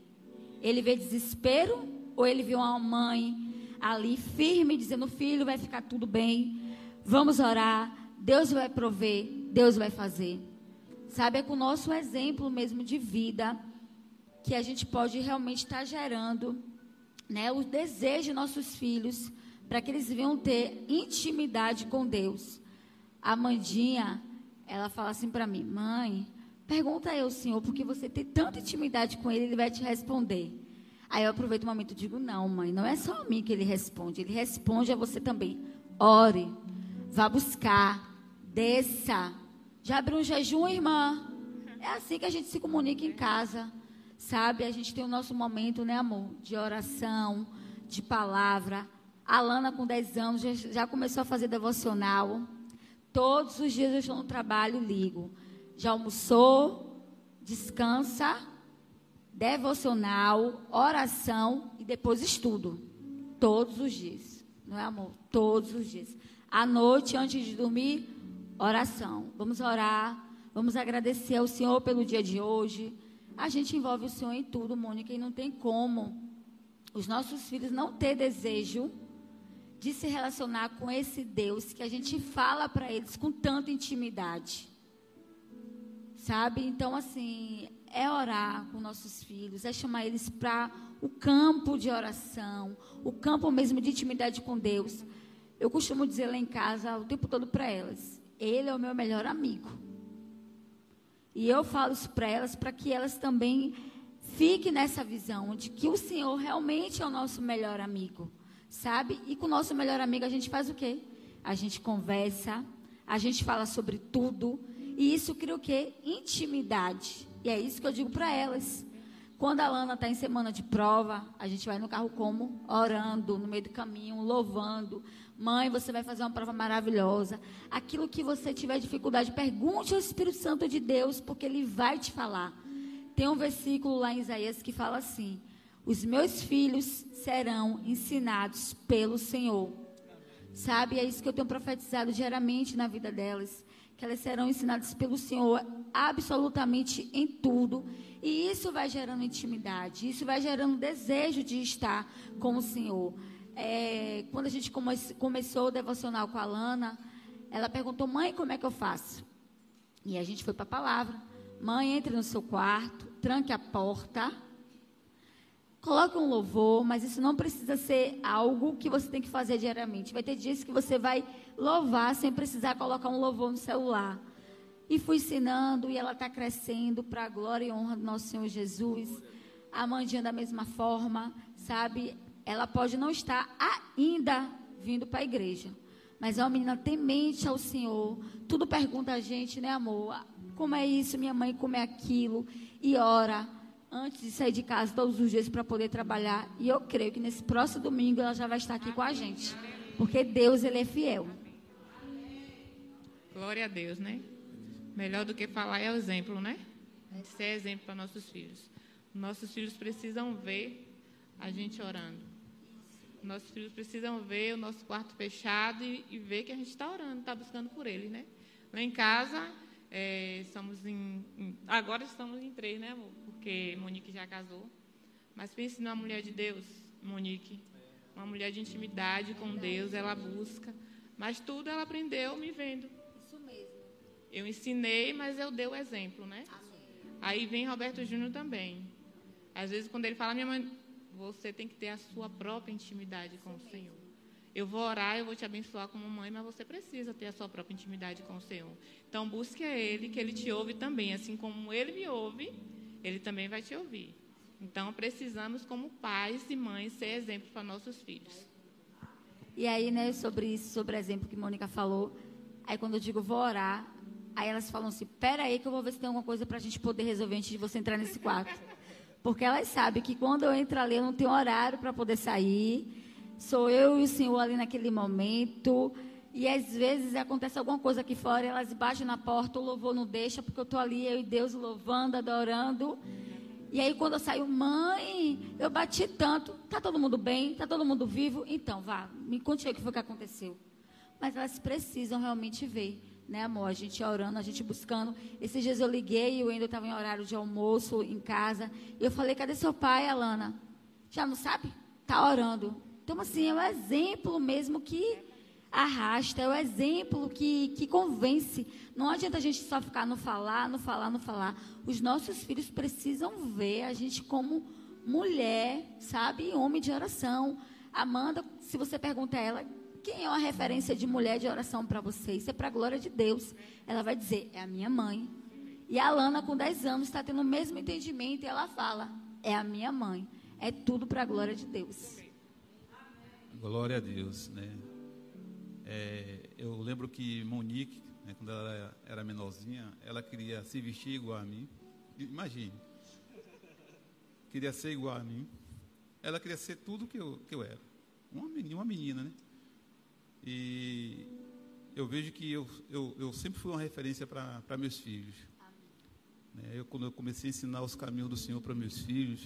Ele vê desespero ou ele vê uma mãe ali firme, dizendo, filho, vai ficar tudo bem, vamos orar, Deus vai prover, Deus vai fazer. Sabe, é com o nosso exemplo mesmo de vida que a gente pode realmente estar gerando, né, o desejo de nossos filhos para que eles venham ter intimidade com Deus. A Amandinha, ela fala assim para mim, mãe, pergunta aí ao Senhor, porque você tem tanta intimidade com Ele, Ele vai te responder. Aí eu aproveito o momento e digo, não, mãe, não é só a mim que Ele responde a você também. Ore, vá buscar, desça. Já abriu um jejum, irmã? É assim que a gente se comunica em casa, sabe? A gente tem o nosso momento, né, amor? De oração, de palavra. A Alana, com 10 anos, já começou a fazer devocional. Todos os dias eu estou no trabalho, ligo. Já almoçou, descansa, devocional, oração e depois estudo. Todos os dias, não é, amor? Todos os dias. À noite, antes de dormir, oração, vamos orar, vamos agradecer ao Senhor pelo dia de hoje. A gente envolve o Senhor em tudo, Mônica, e não tem como os nossos filhos não ter desejo de se relacionar com esse Deus que a gente fala para eles com tanta intimidade, sabe? Então, assim, é orar com nossos filhos, é chamar eles para o campo de oração, o campo mesmo de intimidade com Deus. Eu costumo dizer lá em casa o tempo todo para elas, Ele é o meu melhor amigo. E eu falo isso para elas, para que elas também fiquem nessa visão de que o Senhor realmente é o nosso melhor amigo, sabe? E com o nosso melhor amigo a gente faz o quê? A gente conversa, a gente fala sobre tudo, e isso cria o quê? Intimidade. E é isso que eu digo para elas. Quando a Lana está em semana de prova, a gente vai no carro como? Orando, no meio do caminho, louvando. Mãe, você vai fazer uma prova maravilhosa. Aquilo que você tiver dificuldade, pergunte ao Espírito Santo de Deus, porque Ele vai te falar. Tem um versículo lá em Isaías que fala assim, os meus filhos serão ensinados pelo Senhor. Sabe, é isso que eu tenho profetizado diariamente na vida delas, que elas serão ensinadas pelo Senhor absolutamente em tudo. E isso vai gerando intimidade, isso vai gerando desejo de estar com o Senhor. Quando a gente começou o devocional com a Alana, ela perguntou, mãe, como é que eu faço? E a gente foi para a palavra. Mãe, entre no seu quarto, tranque a porta, coloque um louvor, mas isso não precisa ser algo que você tem que fazer diariamente. Vai ter dias que você vai louvar sem precisar colocar um louvor no celular. E fui ensinando, e ela está crescendo para a glória e honra do nosso Senhor Jesus. A Amandinha da mesma forma, sabe? Ela pode não estar ainda vindo para a igreja, mas é uma menina temente ao Senhor. Tudo pergunta a gente, né, amor? Como é isso, minha mãe? Como é aquilo? E ora antes de sair de casa todos os dias para poder trabalhar. E eu creio que nesse próximo domingo ela já vai estar aqui com a gente, porque Deus, Ele é fiel. Glória a Deus, né? Melhor do que falar é o exemplo, né? Ser exemplo para nossos filhos. Nossos filhos precisam ver a gente orando. Nossos filhos precisam ver o nosso quarto fechado e ver que a gente está orando, está buscando por Ele, né? Lá em casa, agora estamos em 3, né, amor? Porque Monique já casou. Mas pense numa mulher de Deus, Monique. Uma mulher de intimidade com Deus, ela busca. Mas tudo ela aprendeu me vendo. Isso mesmo. Eu ensinei, mas eu dei o exemplo, né? Aí vem Roberto Júnior também. Às vezes, quando ele fala, minha mãe, você tem que ter a sua própria intimidade com o Senhor. Eu vou orar, eu vou te abençoar como mãe, mas você precisa ter a sua própria intimidade com o Senhor. Então, busque a Ele, que Ele te ouve também. Assim como Ele me ouve, Ele também vai te ouvir. Então, precisamos, como pais e mães, ser exemplo para nossos filhos. E aí, né, sobre isso, sobre o exemplo que Mônica falou, aí quando eu digo vou orar, aí elas falam assim, pera aí que eu vou ver se tem alguma coisa para a gente poder resolver antes de você entrar nesse quarto. Porque elas sabem que quando eu entro ali, eu não tenho horário para poder sair. Sou eu e o Senhor ali naquele momento. E às vezes acontece alguma coisa aqui fora, elas baixam na porta, o louvor não deixa, porque eu estou ali, eu e Deus, louvando, adorando. E aí quando eu saio, mãe, eu bati tanto, tá todo mundo bem, tá todo mundo vivo, então vá, me conte aí o que foi que aconteceu. Mas elas precisam realmente ver, né, amor? A gente orando, a gente buscando. Esses dias eu liguei, eu ainda estava em horário de almoço em casa, e eu falei, cadê seu pai, Alana? Já não sabe? Tá orando. Então assim, é um exemplo mesmo que arrasta, é o exemplo que convence. Não adianta a gente só ficar no falar, no falar, no falar. Os nossos filhos precisam ver a gente como mulher, sabe? Homem de oração. Amanda, se você perguntar a ela, quem é uma referência de mulher de oração para você? Isso é para a glória de Deus. Ela vai dizer, é a minha mãe. E a Alana, com 10 anos, está tendo o mesmo entendimento e ela fala, é a minha mãe. É tudo para a glória de Deus. Glória a Deus, né? Eu lembro que Monique, né, quando ela era menorzinha, ela queria se vestir igual a mim. Imagine. Queria ser igual a mim. Ela queria ser tudo que eu era. Uma menina, né? E eu vejo que eu sempre fui uma referência para meus filhos. Quando eu comecei a ensinar os caminhos do Senhor para meus filhos,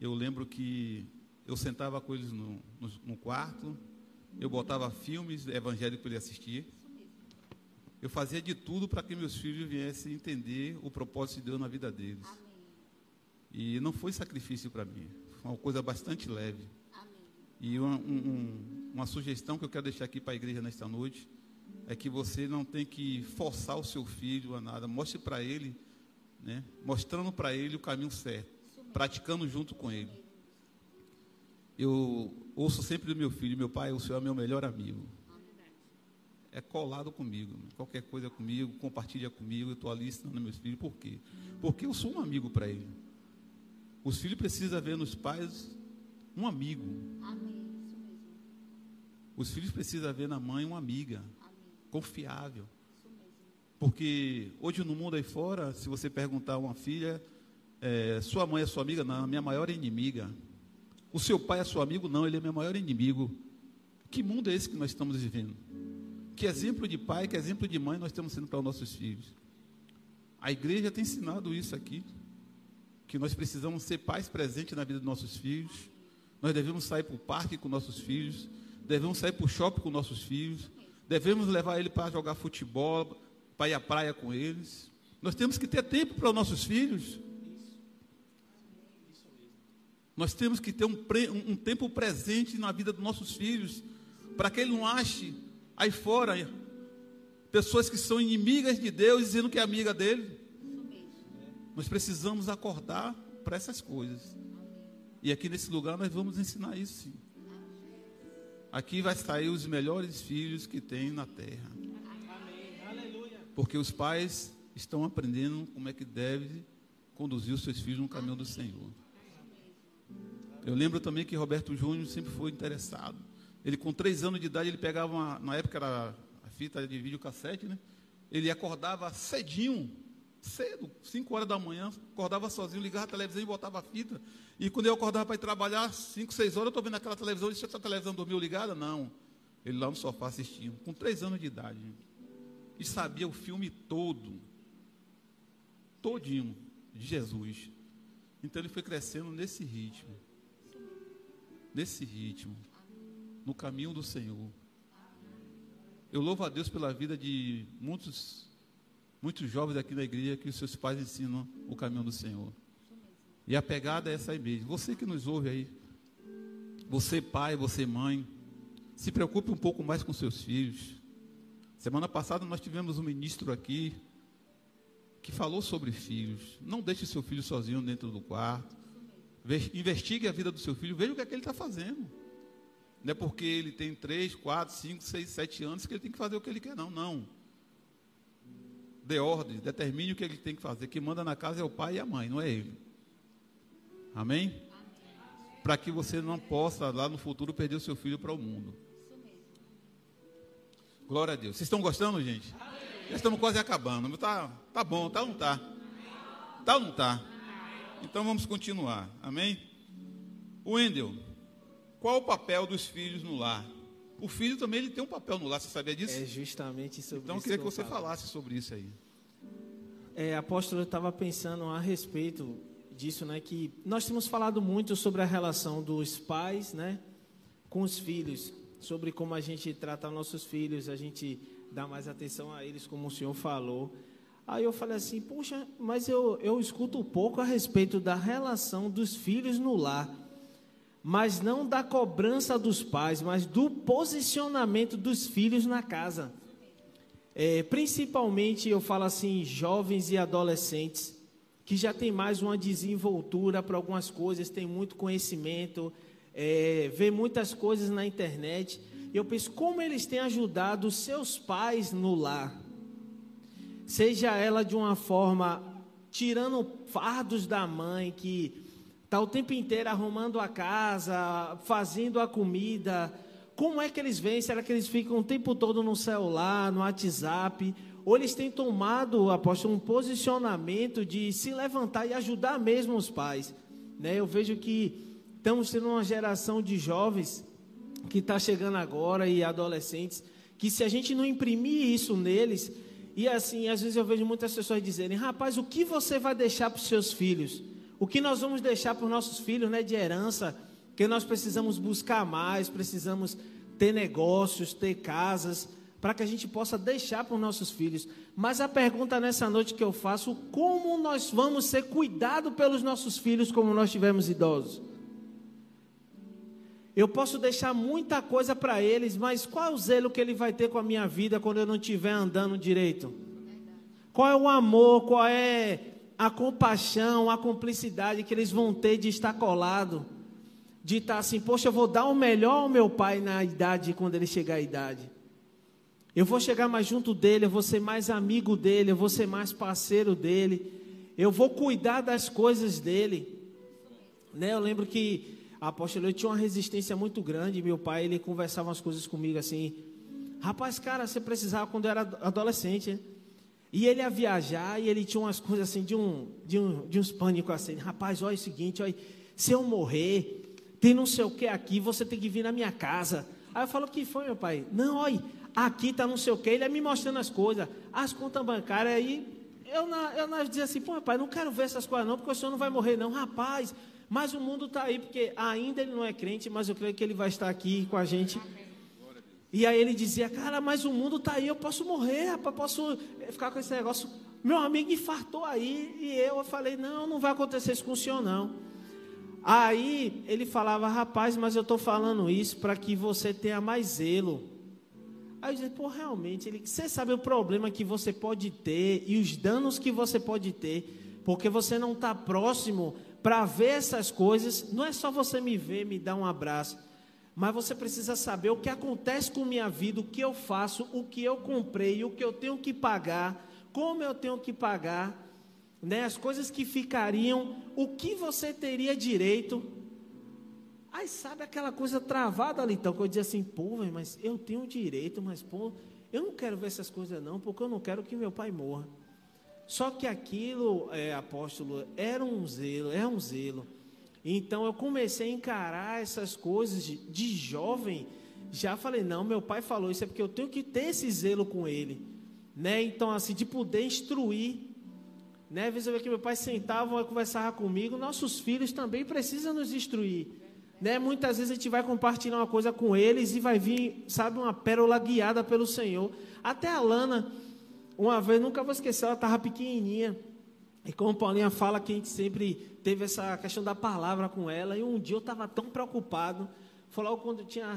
eu lembro que eu sentava com eles no quarto. Eu botava filmes evangélicos para ele assistir. Eu fazia de tudo para que meus filhos viessem entender o propósito de Deus na vida deles. Amém. E não foi sacrifício para mim. Foi uma coisa bastante leve. Amém. E uma sugestão que eu quero deixar aqui para a igreja nesta noite é que você não tem que forçar o seu filho a nada. Mostre para ele, né, mostrando para ele o caminho certo, praticando junto com ele. Eu ouço sempre do meu filho, meu pai, o senhor é meu melhor amigo. É colado comigo, qualquer coisa comigo, compartilha comigo, eu estou ali ensinando meus filhos. Por quê? Porque eu sou um amigo para ele. Os filhos precisam ver nos pais um amigo. Amém. Os filhos precisam ver na mãe uma amiga. Amém. Confiável. Porque hoje no mundo aí fora, se você perguntar a uma filha, sua mãe é sua amiga? Não, minha maior inimiga. O seu pai é seu amigo? Não, ele é meu maior inimigo. Que mundo é esse que nós estamos vivendo? Que exemplo de pai, que exemplo de mãe nós estamos sendo para os nossos filhos? A igreja tem ensinado isso aqui, que nós precisamos ser pais presentes na vida dos nossos filhos, nós devemos sair para o parque com nossos filhos, devemos sair para o shopping com nossos filhos, devemos levar ele para jogar futebol, para ir à praia com eles. Nós temos que ter tempo para os nossos filhos. Nós temos que ter um tempo presente na vida dos nossos filhos, para que ele não ache aí fora pessoas que são inimigas de Deus, dizendo que é amiga dele. Nós precisamos acordar para essas coisas. E aqui nesse lugar nós vamos ensinar isso, sim. Aqui vai sair os melhores filhos que tem na terra. Porque os pais estão aprendendo como é que deve conduzir os seus filhos no caminho do Senhor. Eu lembro também que Roberto Júnior sempre foi interessado. Ele com 3 anos de idade, ele pegava, na época era a fita de videocassete, né? Ele acordava cedo, 5 horas da manhã, acordava sozinho, ligava a televisão e botava a fita. E quando eu acordava para ir trabalhar, 5, 6 horas, eu estou vendo aquela televisão, deixa essa televisão dormiu ligada? Não. Ele lá no sofá assistindo, com 3 anos de idade. E sabia o filme todinho, de Jesus. Então ele foi crescendo nesse ritmo, no caminho do Senhor. Eu louvo a Deus pela vida de muitos jovens aqui na igreja, que os seus pais ensinam o caminho do Senhor. E a pegada é essa aí mesmo. Você que nos ouve aí, você pai, você mãe, se preocupe um pouco mais com seus filhos. Semana passada nós tivemos um ministro aqui que falou sobre filhos. Não deixe seu filho sozinho dentro do quarto. Investigue a vida do seu filho, veja o que é que ele está fazendo. Não é porque ele tem 3, 4, 5, 6, 7 anos que ele tem que fazer o que ele quer, não. Dê ordem, determine o que ele tem que fazer. Quem manda na casa é o pai e a mãe, não é ele. Amém? Para que você não possa lá no futuro perder o seu filho para o mundo. Glória a Deus. Vocês estão gostando, gente? Já estamos quase acabando. Tá bom, tá ou não tá? Tá ou não tá? Então vamos continuar, amém? Wendel, qual o papel dos filhos no lar? O filho também ele tem um papel no lar, você sabia disso? É justamente sobre isso. Então eu queria que você falasse sobre isso aí. apóstolo, eu estava pensando a respeito disso, né? Que nós temos falado muito sobre a relação dos pais, né, com os filhos, sobre como a gente trata nossos filhos, a gente dá mais atenção a eles, como o senhor falou. Aí eu falei assim, poxa, mas eu escuto pouco a respeito da relação dos filhos no lar, mas não da cobrança dos pais, mas do posicionamento dos filhos na casa. Principalmente, eu falo assim, jovens e adolescentes, que já tem mais uma desenvoltura para algumas coisas, tem muito conhecimento, vê muitas coisas na internet. Eu penso, como eles têm ajudado os seus pais no lar? Seja ela de uma forma, tirando fardos da mãe, que está o tempo inteiro arrumando a casa, fazendo a comida. Como é que eles vêm? Será que eles ficam o tempo todo no celular, no WhatsApp? Ou eles têm tomado, apóstolo, um posicionamento de se levantar e ajudar mesmo os pais, né? Eu vejo que estamos tendo uma geração de jovens que está chegando agora e adolescentes, que se a gente não imprimir isso neles, e assim, às vezes eu vejo muitas pessoas dizerem, rapaz, o que você vai deixar para os seus filhos? O que nós vamos deixar para os nossos filhos, né, de herança? Porque nós precisamos buscar mais, precisamos ter negócios, ter casas, para que a gente possa deixar para os nossos filhos. Mas a pergunta nessa noite que eu faço, como nós vamos ser cuidados pelos nossos filhos como nós tivemos idosos? Eu posso deixar muita coisa para eles, mas qual é o zelo que ele vai ter com a minha vida quando eu não estiver andando direito? Qual é o amor, qual é a compaixão, a cumplicidade que eles vão ter de estar colado? De estar assim, poxa, eu vou dar o melhor ao meu pai na idade, quando ele chegar à idade. Eu vou chegar mais junto dele, eu vou ser mais amigo dele, eu vou ser mais parceiro dele, eu vou cuidar das coisas dele. Né? Eu lembro que, apóstolo, eu tinha uma resistência muito grande, meu pai, ele conversava umas coisas comigo assim, rapaz, cara, você precisava quando eu era adolescente, né? E ele ia viajar e ele tinha umas coisas assim, de uns pânicos assim, rapaz, olha o seguinte, olha, se eu morrer, tem não sei o que aqui, você tem que vir na minha casa. Aí eu falo, o que foi, meu pai? Não, olha, aqui está não sei o que, ele é me mostrando as coisas, as contas bancárias. Aí eu dizia assim, pô, meu pai, não quero ver essas coisas não, porque o senhor não vai morrer não, rapaz, mas o mundo está aí, porque ainda ele não é crente, mas eu creio que ele vai estar aqui com a gente. E aí ele dizia, cara, mas o mundo está aí, eu posso morrer, rapaz, posso ficar com esse negócio. Meu amigo infartou aí, e eu falei, não vai acontecer isso com o senhor não. Aí ele falava, rapaz, mas eu estou falando isso para que você tenha mais zelo. Aí eu dizia, pô, realmente, você sabe o problema que você pode ter e os danos que você pode ter, porque você não está próximo para ver essas coisas. Não é só você me ver, me dar um abraço, mas você precisa saber o que acontece com minha vida, o que eu faço, o que eu comprei, o que eu tenho que pagar, como eu tenho que pagar. Né, as coisas que ficariam, o que você teria direito. Aí sabe aquela coisa travada ali, então, que eu dizia assim, pô, mas eu tenho direito, mas pô, eu não quero ver essas coisas não, porque eu não quero que meu pai morra. Só que aquilo, apóstolo, era um zelo, é um zelo. Então eu comecei a encarar essas coisas de jovem, já falei, não, meu pai falou isso, é porque eu tenho que ter esse zelo com ele, né, então assim, de poder instruir. Né, às vezes eu vejo que meu pai sentava e conversava comigo. Nossos filhos também precisam nos instruir, né? Muitas vezes a gente vai compartilhar uma coisa com eles e vai vir, sabe, uma pérola guiada pelo Senhor. Até a Alana, uma vez, nunca vou esquecer, ela estava pequenininha. E como a Paulinha fala, que a gente sempre teve essa questão da palavra com ela. E um dia eu estava tão preocupado, foi logo quando eu tinha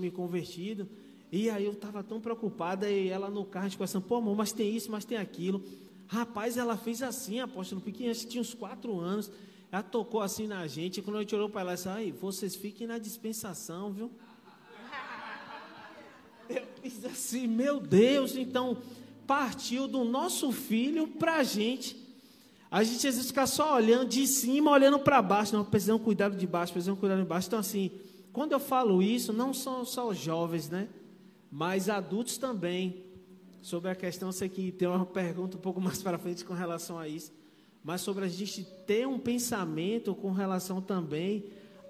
me convertido. E aí eu estava tão preocupada, e ela no carro, a gente conversando, pô, amor, mas tem isso, mas tem aquilo. Rapaz, ela fez assim, apóstolo, pequenininha, tinha uns 4 anos, ela tocou assim na gente, e quando a gente olhou para ela, ela disse, aí, vocês fiquem na dispensação, viu? Eu disse assim, meu Deus, então, partiu do nosso filho para a gente. A gente às vezes fica só olhando de cima, olhando para baixo, não, precisamos cuidar de baixo, precisamos cuidar de baixo. Então assim, quando eu falo isso, não são só jovens, né? Mas adultos também. Sobre a questão, sei que tem uma pergunta um pouco mais para frente com relação a isso, mas sobre a gente ter um pensamento com relação também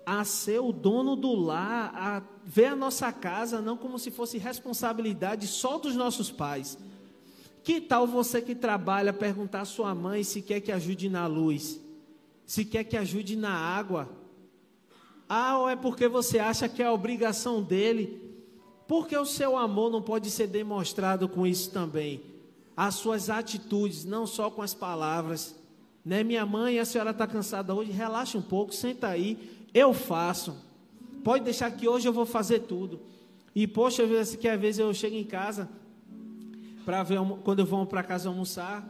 a ser o dono do lar, a ver a nossa casa não como se fosse responsabilidade só dos nossos pais. Que tal você que trabalha perguntar à sua mãe se quer que ajude na luz, se quer que ajude na água? Ah, ou é porque você acha que é a obrigação dele? Porque o seu amor não pode ser demonstrado com isso também? As suas atitudes, não só com as palavras. Né, minha mãe, a senhora está cansada hoje? Relaxa um pouco, senta aí, eu faço. Pode deixar que hoje eu vou fazer tudo. E, poxa, que às vezes eu chego em casa... Pra ver, quando eu vou para casa almoçar,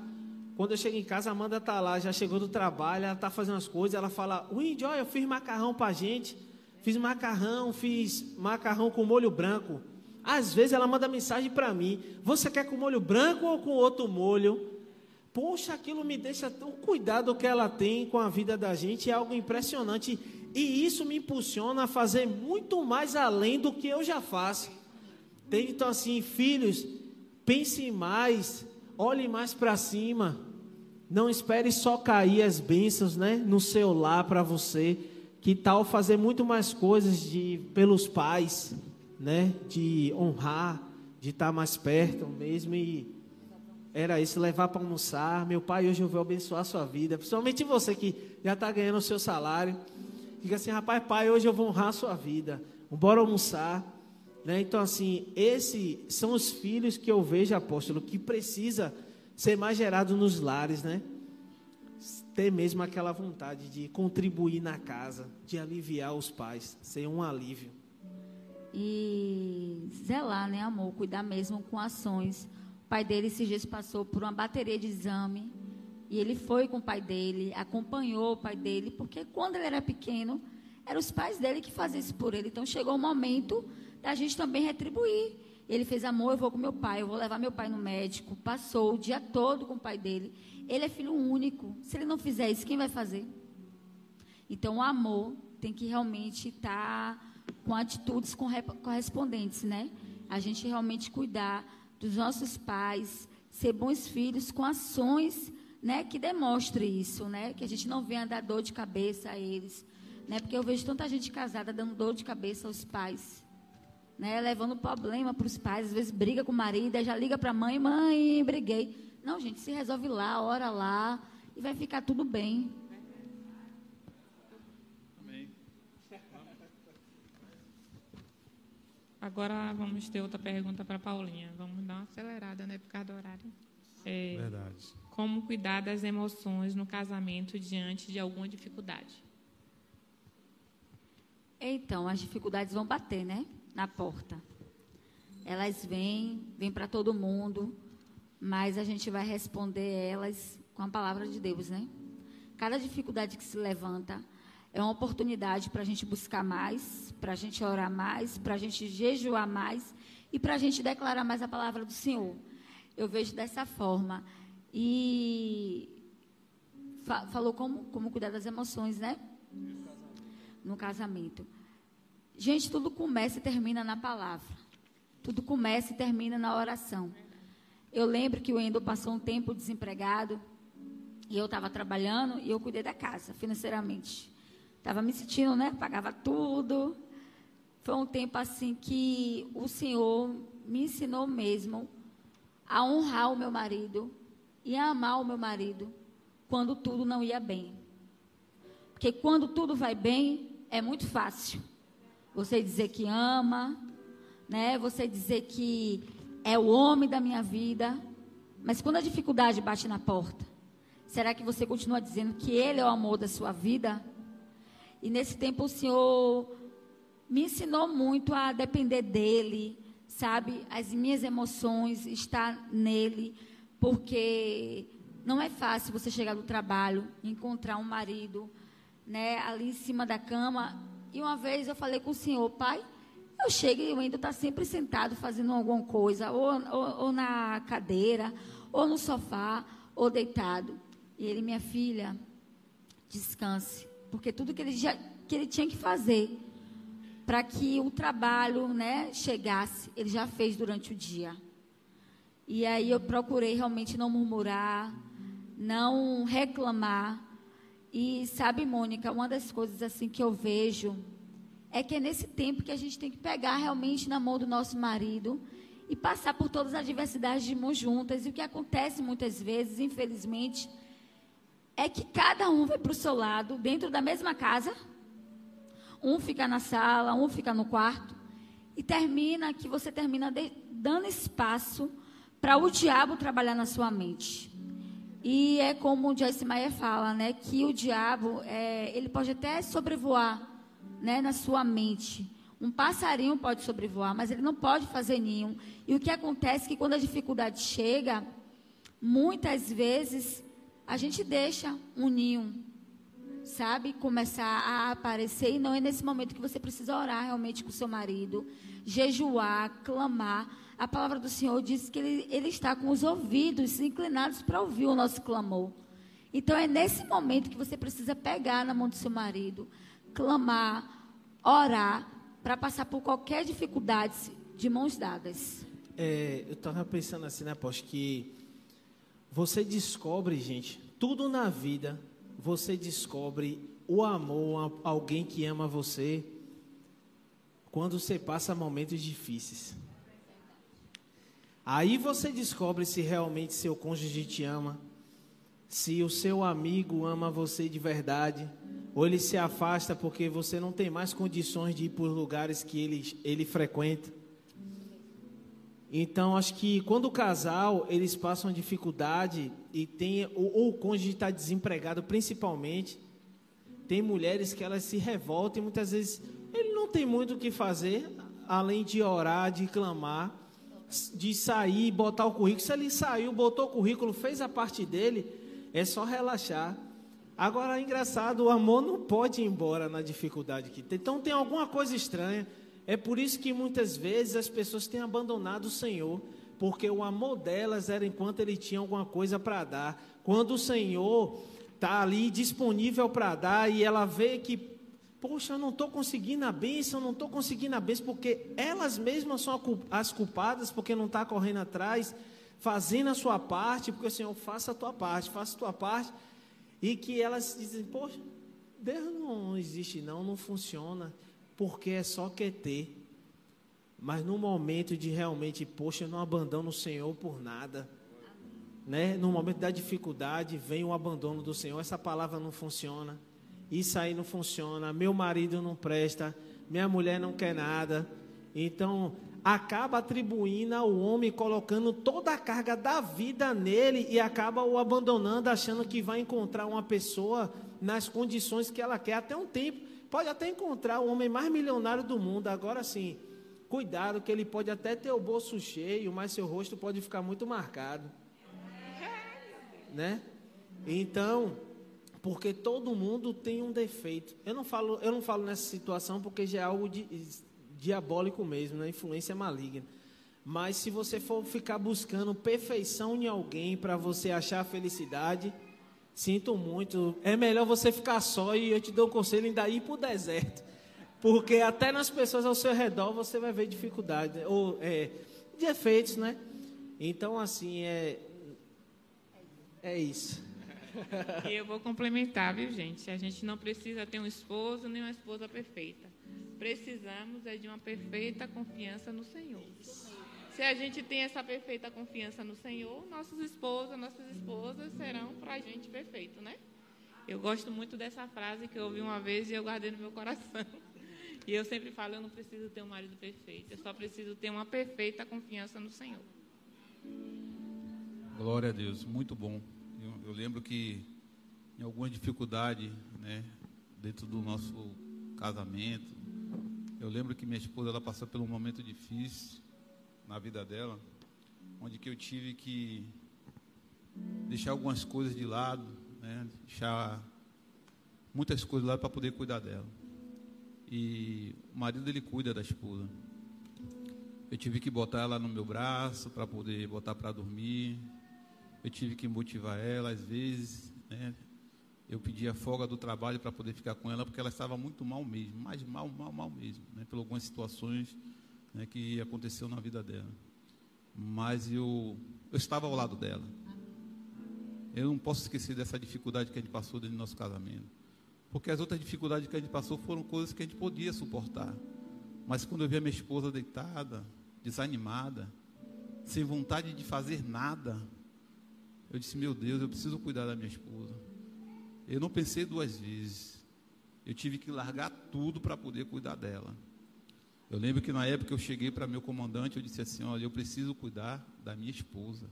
quando eu chego em casa, a Amanda está lá, já chegou do trabalho, ela está fazendo as coisas, ela fala, Windy, olha, eu fiz macarrão para a gente, fiz macarrão com molho branco. Às vezes ela manda mensagem para mim, você quer com molho branco ou com outro molho? Poxa, aquilo me deixa tão... O cuidado que ela tem com a vida da gente é algo impressionante, e isso me impulsiona a fazer muito mais além do que eu já faço. Então, assim, filhos... Pense mais, olhe mais para cima, não espere só cair as bênçãos, né, no seu lar para você. Que tal fazer muito mais coisas pelos pais, né, de honrar, de estar mais perto mesmo? E era isso, levar para almoçar. Meu pai, hoje eu vou abençoar a sua vida, principalmente você que já está ganhando o seu salário, diga assim, rapaz, pai, hoje eu vou honrar a sua vida, bora almoçar. Né? Então, assim, esses são os filhos que eu vejo, apóstolo, que precisa ser mais gerado nos lares, né? Ter mesmo aquela vontade de contribuir na casa, de aliviar os pais, ser um alívio. E zelar, né, amor? Cuidar mesmo com ações. O pai dele esses dias passou por uma bateria de exame, e ele foi com o pai dele, acompanhou o pai dele, porque quando ele era pequeno, eram os pais dele que faziam isso por ele. Então, chegou o momento... da gente também retribuir. Ele fez, amor, eu vou com meu pai, eu vou levar meu pai no médico. Passou o dia todo com o pai dele. Ele é filho único. Se ele não fizer isso, quem vai fazer? Então, o amor tem que realmente estar com atitudes correspondentes, né? A gente realmente cuidar dos nossos pais, ser bons filhos com ações, né, que demonstrem isso, né? Que a gente não venha dar dor de cabeça a eles, né? Porque eu vejo tanta gente casada dando dor de cabeça aos pais, né, levando problema para os pais, às vezes briga com o marido, aí já liga para a mãe, mãe, briguei. Não, gente, se resolve lá, ora lá, e vai ficar tudo bem. Amém. Agora vamos ter outra pergunta para a Paulinha. Vamos dar uma acelerada, né, por causa do horário. É, verdade. Como cuidar das emoções no casamento diante de alguma dificuldade? Então, as dificuldades vão bater, né? Na porta. Elas vêm para todo mundo, mas a gente vai responder elas com a palavra de Deus, né? Cada dificuldade que se levanta é uma oportunidade para a gente buscar mais, para a gente orar mais, para a gente jejuar mais e para a gente declarar mais a palavra do Senhor. Eu vejo dessa forma. E falou como cuidar das emoções, né? No casamento. Gente, tudo começa e termina na palavra. Tudo começa e termina na oração. Eu lembro que o Wendel passou um tempo desempregado, e eu estava trabalhando, e eu cuidei da casa, financeiramente. Estava me sentindo, né? Pagava tudo. Foi um tempo assim que o Senhor me ensinou mesmo a honrar o meu marido e a amar o meu marido quando tudo não ia bem. Porque quando tudo vai bem, é muito fácil. Você dizer que ama, né? Você dizer que é o homem da minha vida. Mas quando a dificuldade bate na porta, será que você continua dizendo que ele é o amor da sua vida? E nesse tempo o Senhor me ensinou muito a depender dele, sabe? As minhas emoções, estar nele, porque não é fácil você chegar do trabalho, encontrar um marido, né, ali em cima da cama. E uma vez eu falei com o Senhor, pai, eu chego e o Ender está sempre sentado fazendo alguma coisa, ou na cadeira, ou no sofá, ou deitado. E ele, minha filha, descanse, porque tudo que ele tinha que fazer para que o trabalho, né, chegasse, ele já fez durante o dia. E aí eu procurei realmente não murmurar, não reclamar. E sabe, Mônica, uma das coisas assim que eu vejo é que é nesse tempo que a gente tem que pegar realmente na mão do nosso marido e passar por todas as adversidades de mãos juntas. E o que acontece muitas vezes, infelizmente, é que cada um vai para o seu lado, dentro da mesma casa. Um fica na sala, um fica no quarto. E termina que você termina dando espaço para o diabo trabalhar na sua mente. E é como o Joyce Meyer fala, né? Que o diabo, ele pode até sobrevoar, né, na sua mente. Um passarinho pode sobrevoar, mas ele não pode fazer ninho. E o que acontece é que quando a dificuldade chega, muitas vezes a gente deixa um ninho, sabe, começar a aparecer. E não é nesse momento que você precisa orar realmente com o seu marido, jejuar, clamar. A palavra do Senhor diz que ele está com os ouvidos inclinados para ouvir o nosso clamor. Então é nesse momento que você precisa pegar na mão do seu marido, clamar, orar, para passar por qualquer dificuldade de mãos dadas. Eu estava pensando assim, né, Apóstolo, que você descobre, gente, tudo na vida. Você descobre o amor a alguém que ama você quando você passa momentos difíceis. Aí você descobre se realmente seu cônjuge te ama, se o seu amigo ama você de verdade, ou ele se afasta porque você não tem mais condições de ir para os lugares que ele frequenta. Então, acho que quando o casal, eles passam dificuldade e tem, ou o cônjuge está desempregado, principalmente, tem mulheres que elas se revoltam e muitas vezes ele não tem muito o que fazer, além de orar, de clamar, de sair, botar o currículo. Se ele saiu, botou o currículo, fez a parte dele, é só relaxar. Agora, é engraçado, o amor não pode ir embora na dificuldade que tem. Então, tem alguma coisa estranha. É por isso que muitas vezes as pessoas têm abandonado o Senhor, porque o amor delas era enquanto ele tinha alguma coisa para dar. Quando o Senhor está ali disponível para dar e ela vê que, poxa, eu não estou conseguindo a bênção, não estou conseguindo a bênção, porque elas mesmas são as culpadas, porque não está correndo atrás, fazendo a sua parte, porque o Senhor faça a tua parte, e que elas dizem, poxa, Deus não existe não, não funciona. Porque é só QT. Mas no momento de realmente, poxa, eu não abandono o Senhor por nada, né? No momento da dificuldade vem o abandono do Senhor. Essa palavra não funciona, isso aí não funciona, meu marido não presta, minha mulher não quer nada. Então acaba atribuindo ao homem, colocando toda a carga da vida nele, e acaba o abandonando, achando que vai encontrar uma pessoa nas condições que ela quer. Até um tempo pode até encontrar o homem mais milionário do mundo. Agora sim, cuidado, que ele pode até ter o bolso cheio, mas seu rosto pode ficar muito marcado, né? Então, porque todo mundo tem um defeito. Eu não falo nessa situação porque já é algo diabólico mesmo, né? Influência maligna. Mas se você for ficar buscando perfeição em alguém para você achar felicidade, sinto muito, é melhor você ficar só. E eu te dou um conselho, ainda ir para o deserto, porque até nas pessoas ao seu redor você vai ver dificuldade ou defeitos, né? Então assim, é isso. E eu vou complementar, viu, gente? A gente não precisa ter um esposo nem uma esposa perfeita. Precisamos de uma perfeita confiança no Senhor. Se a gente tem essa perfeita confiança no Senhor, nossas esposas serão para a gente perfeito, né? Eu gosto muito dessa frase que eu ouvi uma vez e eu guardei no meu coração. E eu sempre falo, eu não preciso ter um marido perfeito, eu só preciso ter uma perfeita confiança no Senhor. Glória a Deus, muito bom. Eu lembro que em alguma dificuldade, né, dentro do nosso casamento, eu lembro que minha esposa, ela passou por um momento difícil na vida dela, onde que eu tive que deixar algumas coisas de lado, né? Deixar muitas coisas de lado para poder cuidar dela. E o marido, ele cuida da esposa. Eu tive que botar ela no meu braço para poder botar para dormir. Eu tive que motivar ela às vezes, né? Eu pedia folga do trabalho para poder ficar com ela, porque ela estava muito mal mesmo, mas mal mesmo, né? Por algumas situações, né, que aconteceu na vida dela. Mas eu estava ao lado dela. Eu não posso esquecer dessa dificuldade que a gente passou dentro do nosso casamento, porque as outras dificuldades que a gente passou foram coisas que a gente podia suportar. Mas quando eu vi a minha esposa deitada, desanimada, sem vontade de fazer nada. Eu disse, meu Deus, eu preciso cuidar da minha esposa. Eu não pensei duas vezes. Eu tive que largar tudo para poder cuidar dela. Eu lembro que na época eu cheguei para meu comandante, eu disse assim, olha, eu preciso cuidar da minha esposa.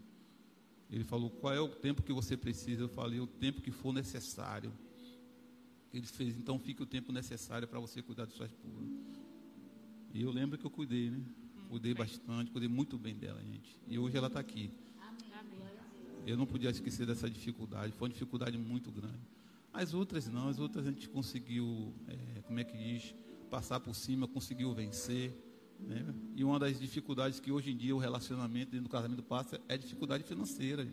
Ele falou, qual é o tempo que você precisa? Eu falei, o tempo que for necessário. Ele fez, então fique o tempo necessário para você cuidar de sua esposa. E eu lembro que eu cuidei, né? Cuidei bastante, cuidei muito bem dela, gente. E hoje ela está aqui. Eu não podia esquecer dessa dificuldade, foi uma dificuldade muito grande. As outras não, as outras a gente conseguiu, passar por cima, conseguiu vencer, né? E uma das dificuldades que hoje em dia o relacionamento dentro do casamento passa é a dificuldade financeira.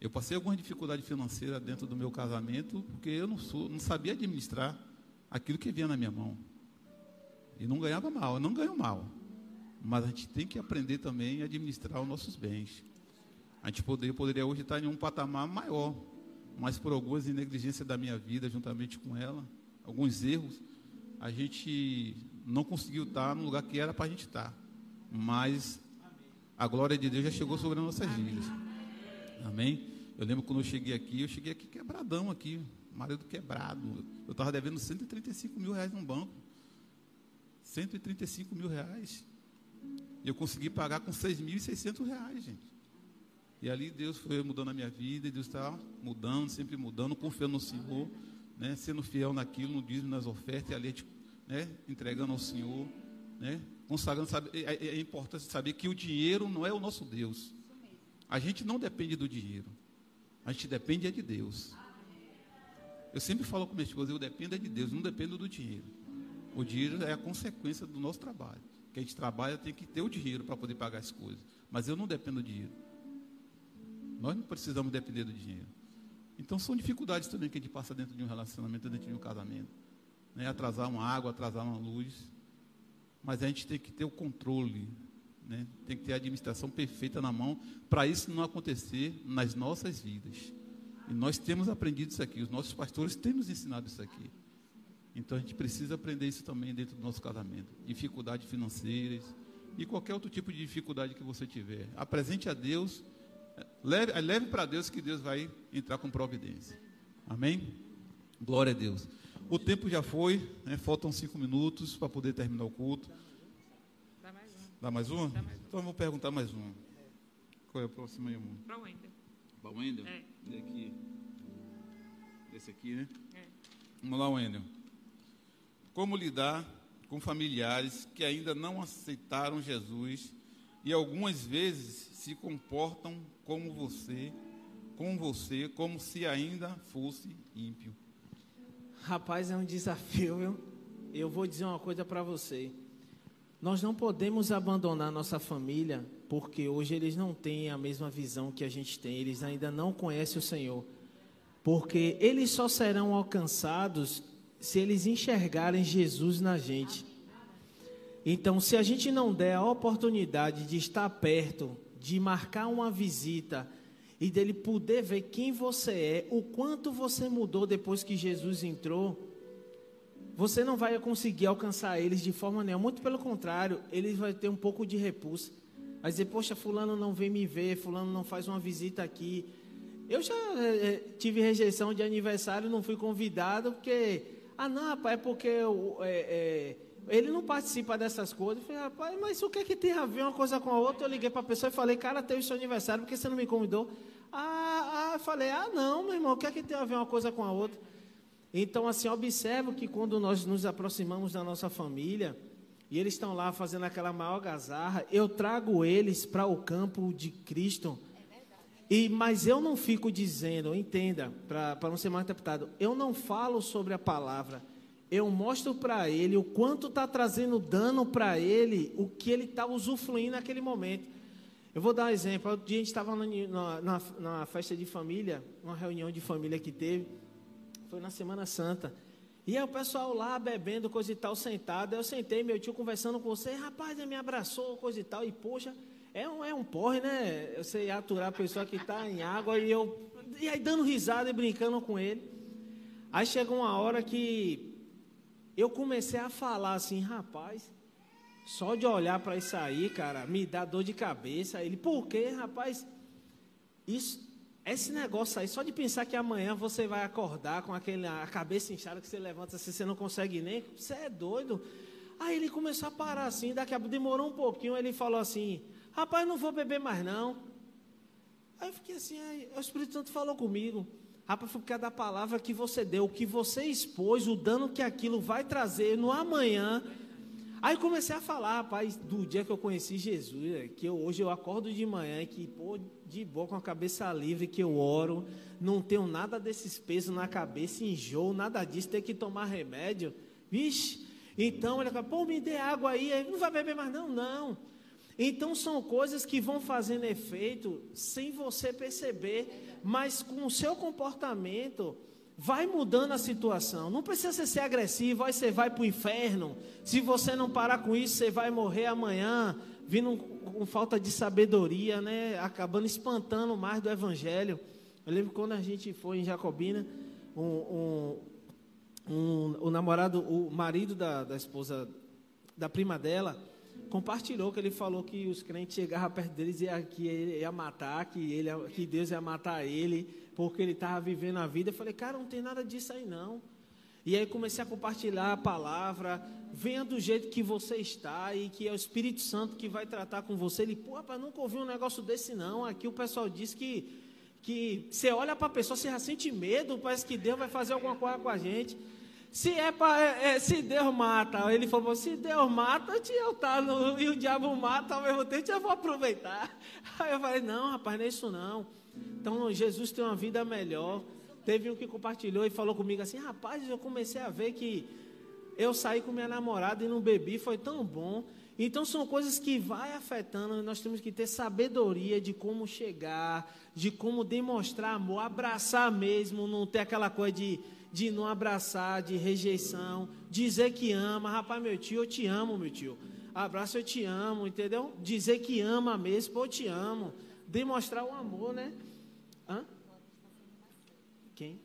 Eu passei alguma dificuldade financeira dentro do meu casamento porque eu não sabia administrar aquilo que vinha na minha mão e não ganhava mal, eu não ganho mal, mas a gente tem que aprender também a administrar os nossos bens. A gente poderia hoje estar em um patamar maior, mas por algumas negligências da minha vida juntamente com ela, alguns erros, a gente não conseguiu estar no lugar que era para a gente estar, mas a glória de Deus já chegou sobre as nossas vidas, amém? Eu lembro quando eu cheguei aqui quebradão aqui, marido quebrado, eu estava devendo 135 mil reais no banco, 135 mil reais, e eu consegui pagar com 6.600 reais, gente, e ali Deus foi mudando a minha vida, e Deus está mudando, sempre mudando, confiando no Senhor, né, sendo fiel naquilo, no dízimo, nas ofertas, e ali, né, entregando ao Senhor, né, consagrando, é importante saber que o dinheiro não é o nosso Deus. A gente não depende do dinheiro, a gente depende é de Deus. Eu sempre falo com minha esposa, eu dependo é de Deus, não dependo do dinheiro. O dinheiro é a consequência do nosso trabalho, que a gente trabalha, tem que ter o dinheiro para poder pagar as coisas, mas eu não dependo do dinheiro. Nós não precisamos depender do dinheiro. Então, são dificuldades também que a gente passa dentro de um relacionamento, dentro de um casamento. Né? Atrasar uma água, atrasar uma luz. Mas a gente tem que ter o controle, né? Tem que ter a administração perfeita na mão para isso não acontecer nas nossas vidas. E nós temos aprendido isso aqui, os nossos pastores têm nos ensinado isso aqui. Então, a gente precisa aprender isso também dentro do nosso casamento. Dificuldades financeiras e qualquer outro tipo de dificuldade que você tiver. Apresente a Deus. Leve para Deus, que Deus vai entrar com providência. Amém? Glória a Deus. O tempo já foi, né? Faltam 5 minutos para poder terminar o culto. Dá mais um. Dá mais um? Dá mais um. Então eu vou perguntar mais um. Qual é o próximo aí, amor? Para o Wendel. Para o Wendel? É. Esse aqui, né? É. Vamos lá, Wendel. Como lidar com familiares que ainda não aceitaram Jesus e algumas vezes se comportam como você, como se ainda fosse ímpio? Rapaz, é um desafio, viu? Eu vou dizer uma coisa para você. Nós não podemos abandonar nossa família, porque hoje eles não têm a mesma visão que a gente tem, eles ainda não conhecem o Senhor. Porque eles só serão alcançados se eles enxergarem Jesus na gente. Então, se a gente não der a oportunidade de estar perto, de marcar uma visita e dele poder ver quem você é, o quanto você mudou depois que Jesus entrou, você não vai conseguir alcançar eles de forma nenhuma. Muito pelo contrário, eles vão ter um pouco de repulsa. Vai dizer, poxa, fulano não vem me ver, fulano não faz uma visita aqui. Eu já tive rejeição de aniversário, não fui convidado, porque... Ah, não, rapaz, é porque... ele não participa dessas coisas. Eu falei, rapaz, mas o que é que tem a ver uma coisa com a outra? Eu liguei para a pessoa e falei, cara, teve seu aniversário, por que você não me convidou? Eu falei, não, meu irmão, o que é que tem a ver uma coisa com a outra? Então, assim, observo que quando nós nos aproximamos da nossa família, e eles estão lá fazendo aquela maior algazarra, eu trago eles para o campo de Cristo, mas eu não fico dizendo, entenda, para não ser mais interpretado, eu não falo sobre a palavra, eu mostro para ele o quanto está trazendo dano para ele, o que ele está usufruindo naquele momento. Eu vou dar um exemplo. Outro dia a gente estava na festa de família, uma reunião de família que teve, foi na Semana Santa, e aí o pessoal lá bebendo, coisa e tal, sentado. Eu sentei, meu tio conversando com você, rapaz, ele me abraçou, coisa e tal, e poxa, é um porre, né? Eu sei aturar a pessoa que está em água, e aí dando risada e brincando com ele. Aí chegou uma hora que eu comecei a falar assim, rapaz, Só de olhar para isso aí, cara, me dá dor de cabeça. Ele, por quê, rapaz? Isso, esse negócio aí, só de pensar que amanhã você vai acordar com a cabeça inchada, que você levanta assim, você não consegue nem, você é doido. Aí ele começou a parar assim, daqui a pouco demorou um pouquinho, ele falou assim, rapaz, não vou beber mais não. Aí eu fiquei assim, aí, o Espírito Santo falou comigo, rapaz, foi por causa da palavra que você deu, o que você expôs, o dano que aquilo vai trazer no amanhã. Aí comecei a falar, rapaz, do dia que eu conheci Jesus, que hoje eu acordo de manhã, que pô, de boa, com a cabeça livre, que eu oro, não tenho nada desses pesos na cabeça, enjoo, nada disso, tem que tomar remédio, vixe. Então ele fala, pô, me dê água aí, não vai beber mais não, não. Então são coisas que vão fazendo efeito sem você perceber, mas com o seu comportamento vai mudando a situação. Não precisa você ser agressivo, aí você vai para o inferno, se você não parar com isso você vai morrer amanhã, vindo com falta de sabedoria, né? Acabando espantando mais do evangelho. Eu lembro quando a gente foi em Jacobina, o marido da esposa, da prima dela, compartilhou que ele falou que os crentes chegavam perto deles e que ele ia matar, que Deus ia matar ele, porque ele estava vivendo a vida. Eu falei, cara, não tem nada disso aí não. E aí comecei a compartilhar a palavra, venha do jeito que você está e que é o Espírito Santo que vai tratar com você. Ele, pô, rapaz, nunca ouvi um negócio desse não. Aqui o pessoal diz que você olha para a pessoa, você já sente medo, parece que Deus vai fazer alguma coisa com a gente. Se Deus mata, ele falou, se Deus mata, e o diabo mata ao mesmo tempo, eu vou aproveitar. Aí eu falei, não, rapaz, não é isso não. Então, Jesus tem uma vida melhor. Teve um que compartilhou e falou comigo assim, rapaz, eu comecei a ver que eu saí com minha namorada e não bebi, foi tão bom. Então, são coisas que vai afetando, nós temos que ter sabedoria de como chegar, de como demonstrar amor, abraçar mesmo, não ter aquela coisa de não abraçar, de rejeição, dizer que ama, rapaz, meu tio, eu te amo, meu tio, abraço, eu te amo, entendeu? Dizer que ama mesmo, pô, eu te amo, demonstrar o amor, né? Hã? Quem?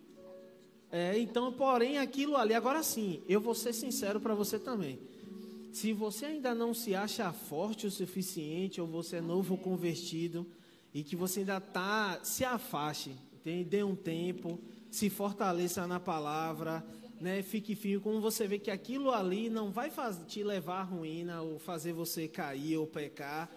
É, então, porém, aquilo ali, agora sim, eu vou ser sincero para você também, se você ainda não se acha forte o suficiente, ou você é novo convertido, e que você ainda está, se afaste, entende? Dê um tempo, se fortaleça na palavra, né? Fique firme, como você vê que aquilo ali não vai te levar à ruína, ou fazer você cair ou pecar,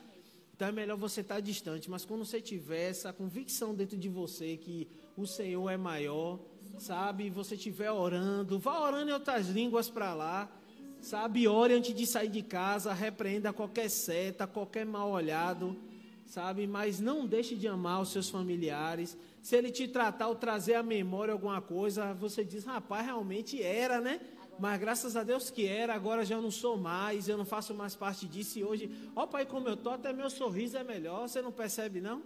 então é melhor você estar distante, mas quando você tiver essa convicção dentro de você, que o Senhor é maior, sabe, você estiver orando, vá orando em outras línguas para lá, sabe, ore antes de sair de casa, repreenda qualquer seta, qualquer mal olhado, sabe, mas não deixe de amar os seus familiares. Se ele te tratar ou trazer à memória alguma coisa, você diz, rapaz, realmente era, né? Mas graças a Deus que era, agora já não sou mais, eu não faço mais parte disso. E hoje, ó pai, como eu tô, até meu sorriso é melhor, você não percebe, não?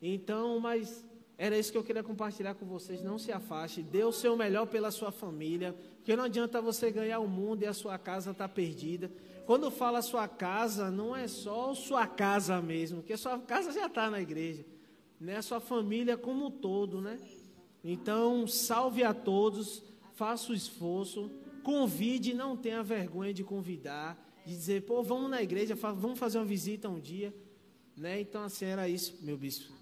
Então, mas era isso que eu queria compartilhar com vocês, não se afaste, dê o seu melhor pela sua família, porque não adianta você ganhar o mundo e a sua casa está perdida. Quando fala sua casa, não é só sua casa mesmo, porque sua casa já está na igreja, né? Sua família como um todo, né? Então, salve a todos, faça o esforço, convide, não tenha vergonha de convidar, de dizer, pô, vamos na igreja, vamos fazer uma visita um dia, né? Então, assim, era isso, meu bispo.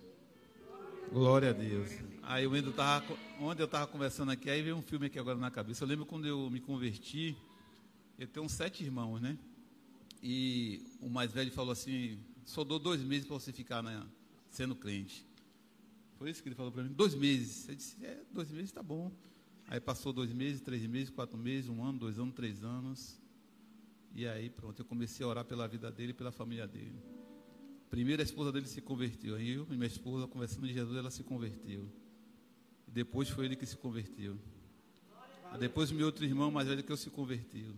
Glória a Deus. Aí o Wendel estava, onde eu estava conversando aqui, aí veio um filme aqui agora na cabeça. Eu lembro quando eu me converti, eu tenho uns 7 irmãos, né? E o mais velho falou assim, só dou 2 meses para você ficar sendo crente. Foi isso que ele falou para mim, 2 meses. Eu disse, 2 meses tá bom. Aí passou 2 meses, 3 meses, 4 meses, 1 ano, 2 anos, 3 anos. E aí pronto, eu comecei a orar pela vida dele e pela família dele. Primeiro a esposa dele se converteu, aí eu e minha esposa conversando de Jesus, ela se converteu. Depois foi ele que se converteu. Aí depois meu outro irmão mais velho que eu se converteu.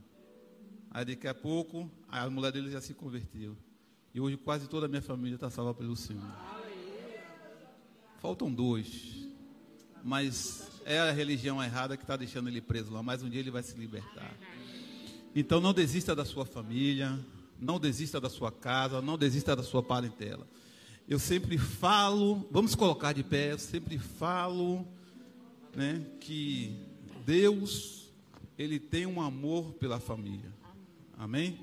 Aí daqui a pouco, a mulher dele já se converteu. E hoje quase toda a minha família está salva pelo Senhor. Faltam 2, mas é a religião errada que está deixando ele preso lá, mas um dia ele vai se libertar. Então não desista da sua família, não desista da sua casa, não desista da sua parentela. Eu sempre falo, vamos colocar de pé, eu sempre falo, né, que Deus, ele tem um amor pela família. Amém?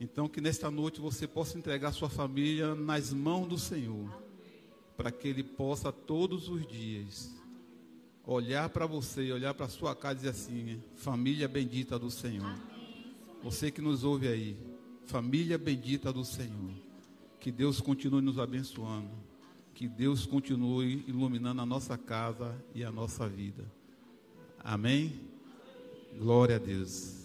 Então, que nesta noite você possa entregar sua família nas mãos do Senhor, para que Ele possa todos os dias olhar para você, olhar para a sua casa e dizer assim, família bendita do Senhor. Amém. Você que nos ouve aí, família bendita do Senhor. Que Deus continue nos abençoando, que Deus continue iluminando a nossa casa e a nossa vida. Amém? Glória a Deus.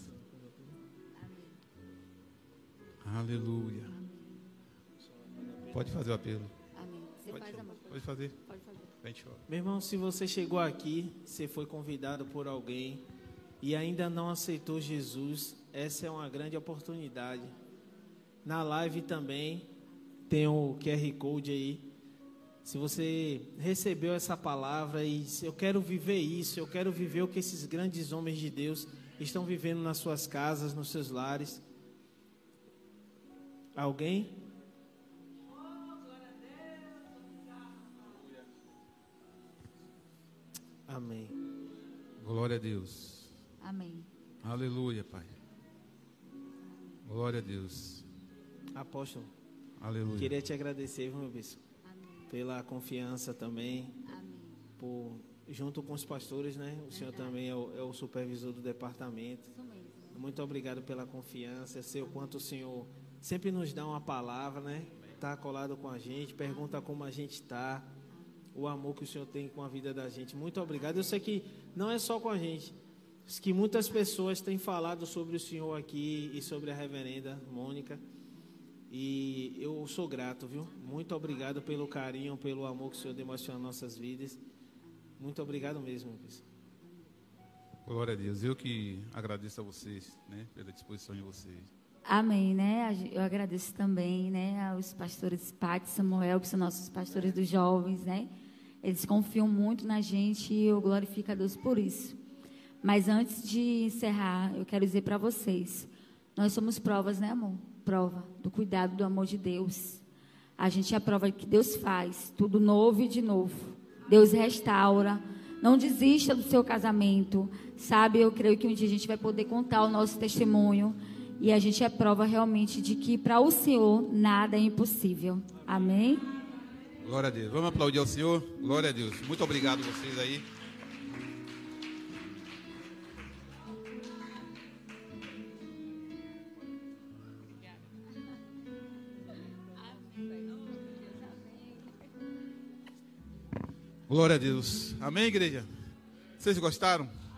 Aleluia. Amém. Pode fazer o apelo. Amém. Você pode, faz amor. Pode fazer. Pode fazer. Meu irmão, se você chegou aqui, você foi convidado por alguém e ainda não aceitou Jesus, essa é uma grande oportunidade. Na live também tem o QR Code aí. Se você recebeu essa palavra e disse, eu quero viver isso, eu quero viver o que esses grandes homens de Deus estão vivendo nas suas casas, nos seus lares. Alguém? Amém. Glória a Deus. Amém. Aleluia, Pai. Glória a Deus. Apóstolo. Aleluia. Queria te agradecer, meu bispo, pela confiança também. Amém. Por, junto com os pastores, né? O senhor também é o supervisor do departamento. Isso mesmo. Muito obrigado pela confiança. Eu sei o quanto o senhor sempre nos dá uma palavra, né? Está colado com a gente, pergunta como a gente está, o amor que o Senhor tem com a vida da gente. Muito obrigado. Eu sei que não é só com a gente, que muitas pessoas têm falado sobre o Senhor aqui e sobre a reverenda Mônica, e eu sou grato, viu? Muito obrigado pelo carinho, pelo amor que o Senhor demonstra nas nossas vidas. Muito obrigado mesmo, Luiz. Glória a Deus. Eu que agradeço a vocês, né, pela disposição de vocês. Amém, né? Eu agradeço também, né, aos pastores Pat e Samuel, que são nossos pastores dos jovens, né? Eles confiam muito na gente e eu glorifico a Deus por isso. Mas antes de encerrar, eu quero dizer para vocês, nós somos provas, né, amor? Prova do cuidado, do amor de Deus. A gente é a prova que Deus faz tudo novo e de novo. Deus restaura. Não desista do seu casamento, sabe? Eu creio que um dia a gente vai poder contar o nosso testemunho. E a gente é prova realmente de que para o Senhor nada é impossível. Amém? Glória a Deus. Vamos aplaudir ao Senhor? Glória a Deus. Muito obrigado a vocês aí. Glória a Deus. Amém, igreja? Vocês gostaram?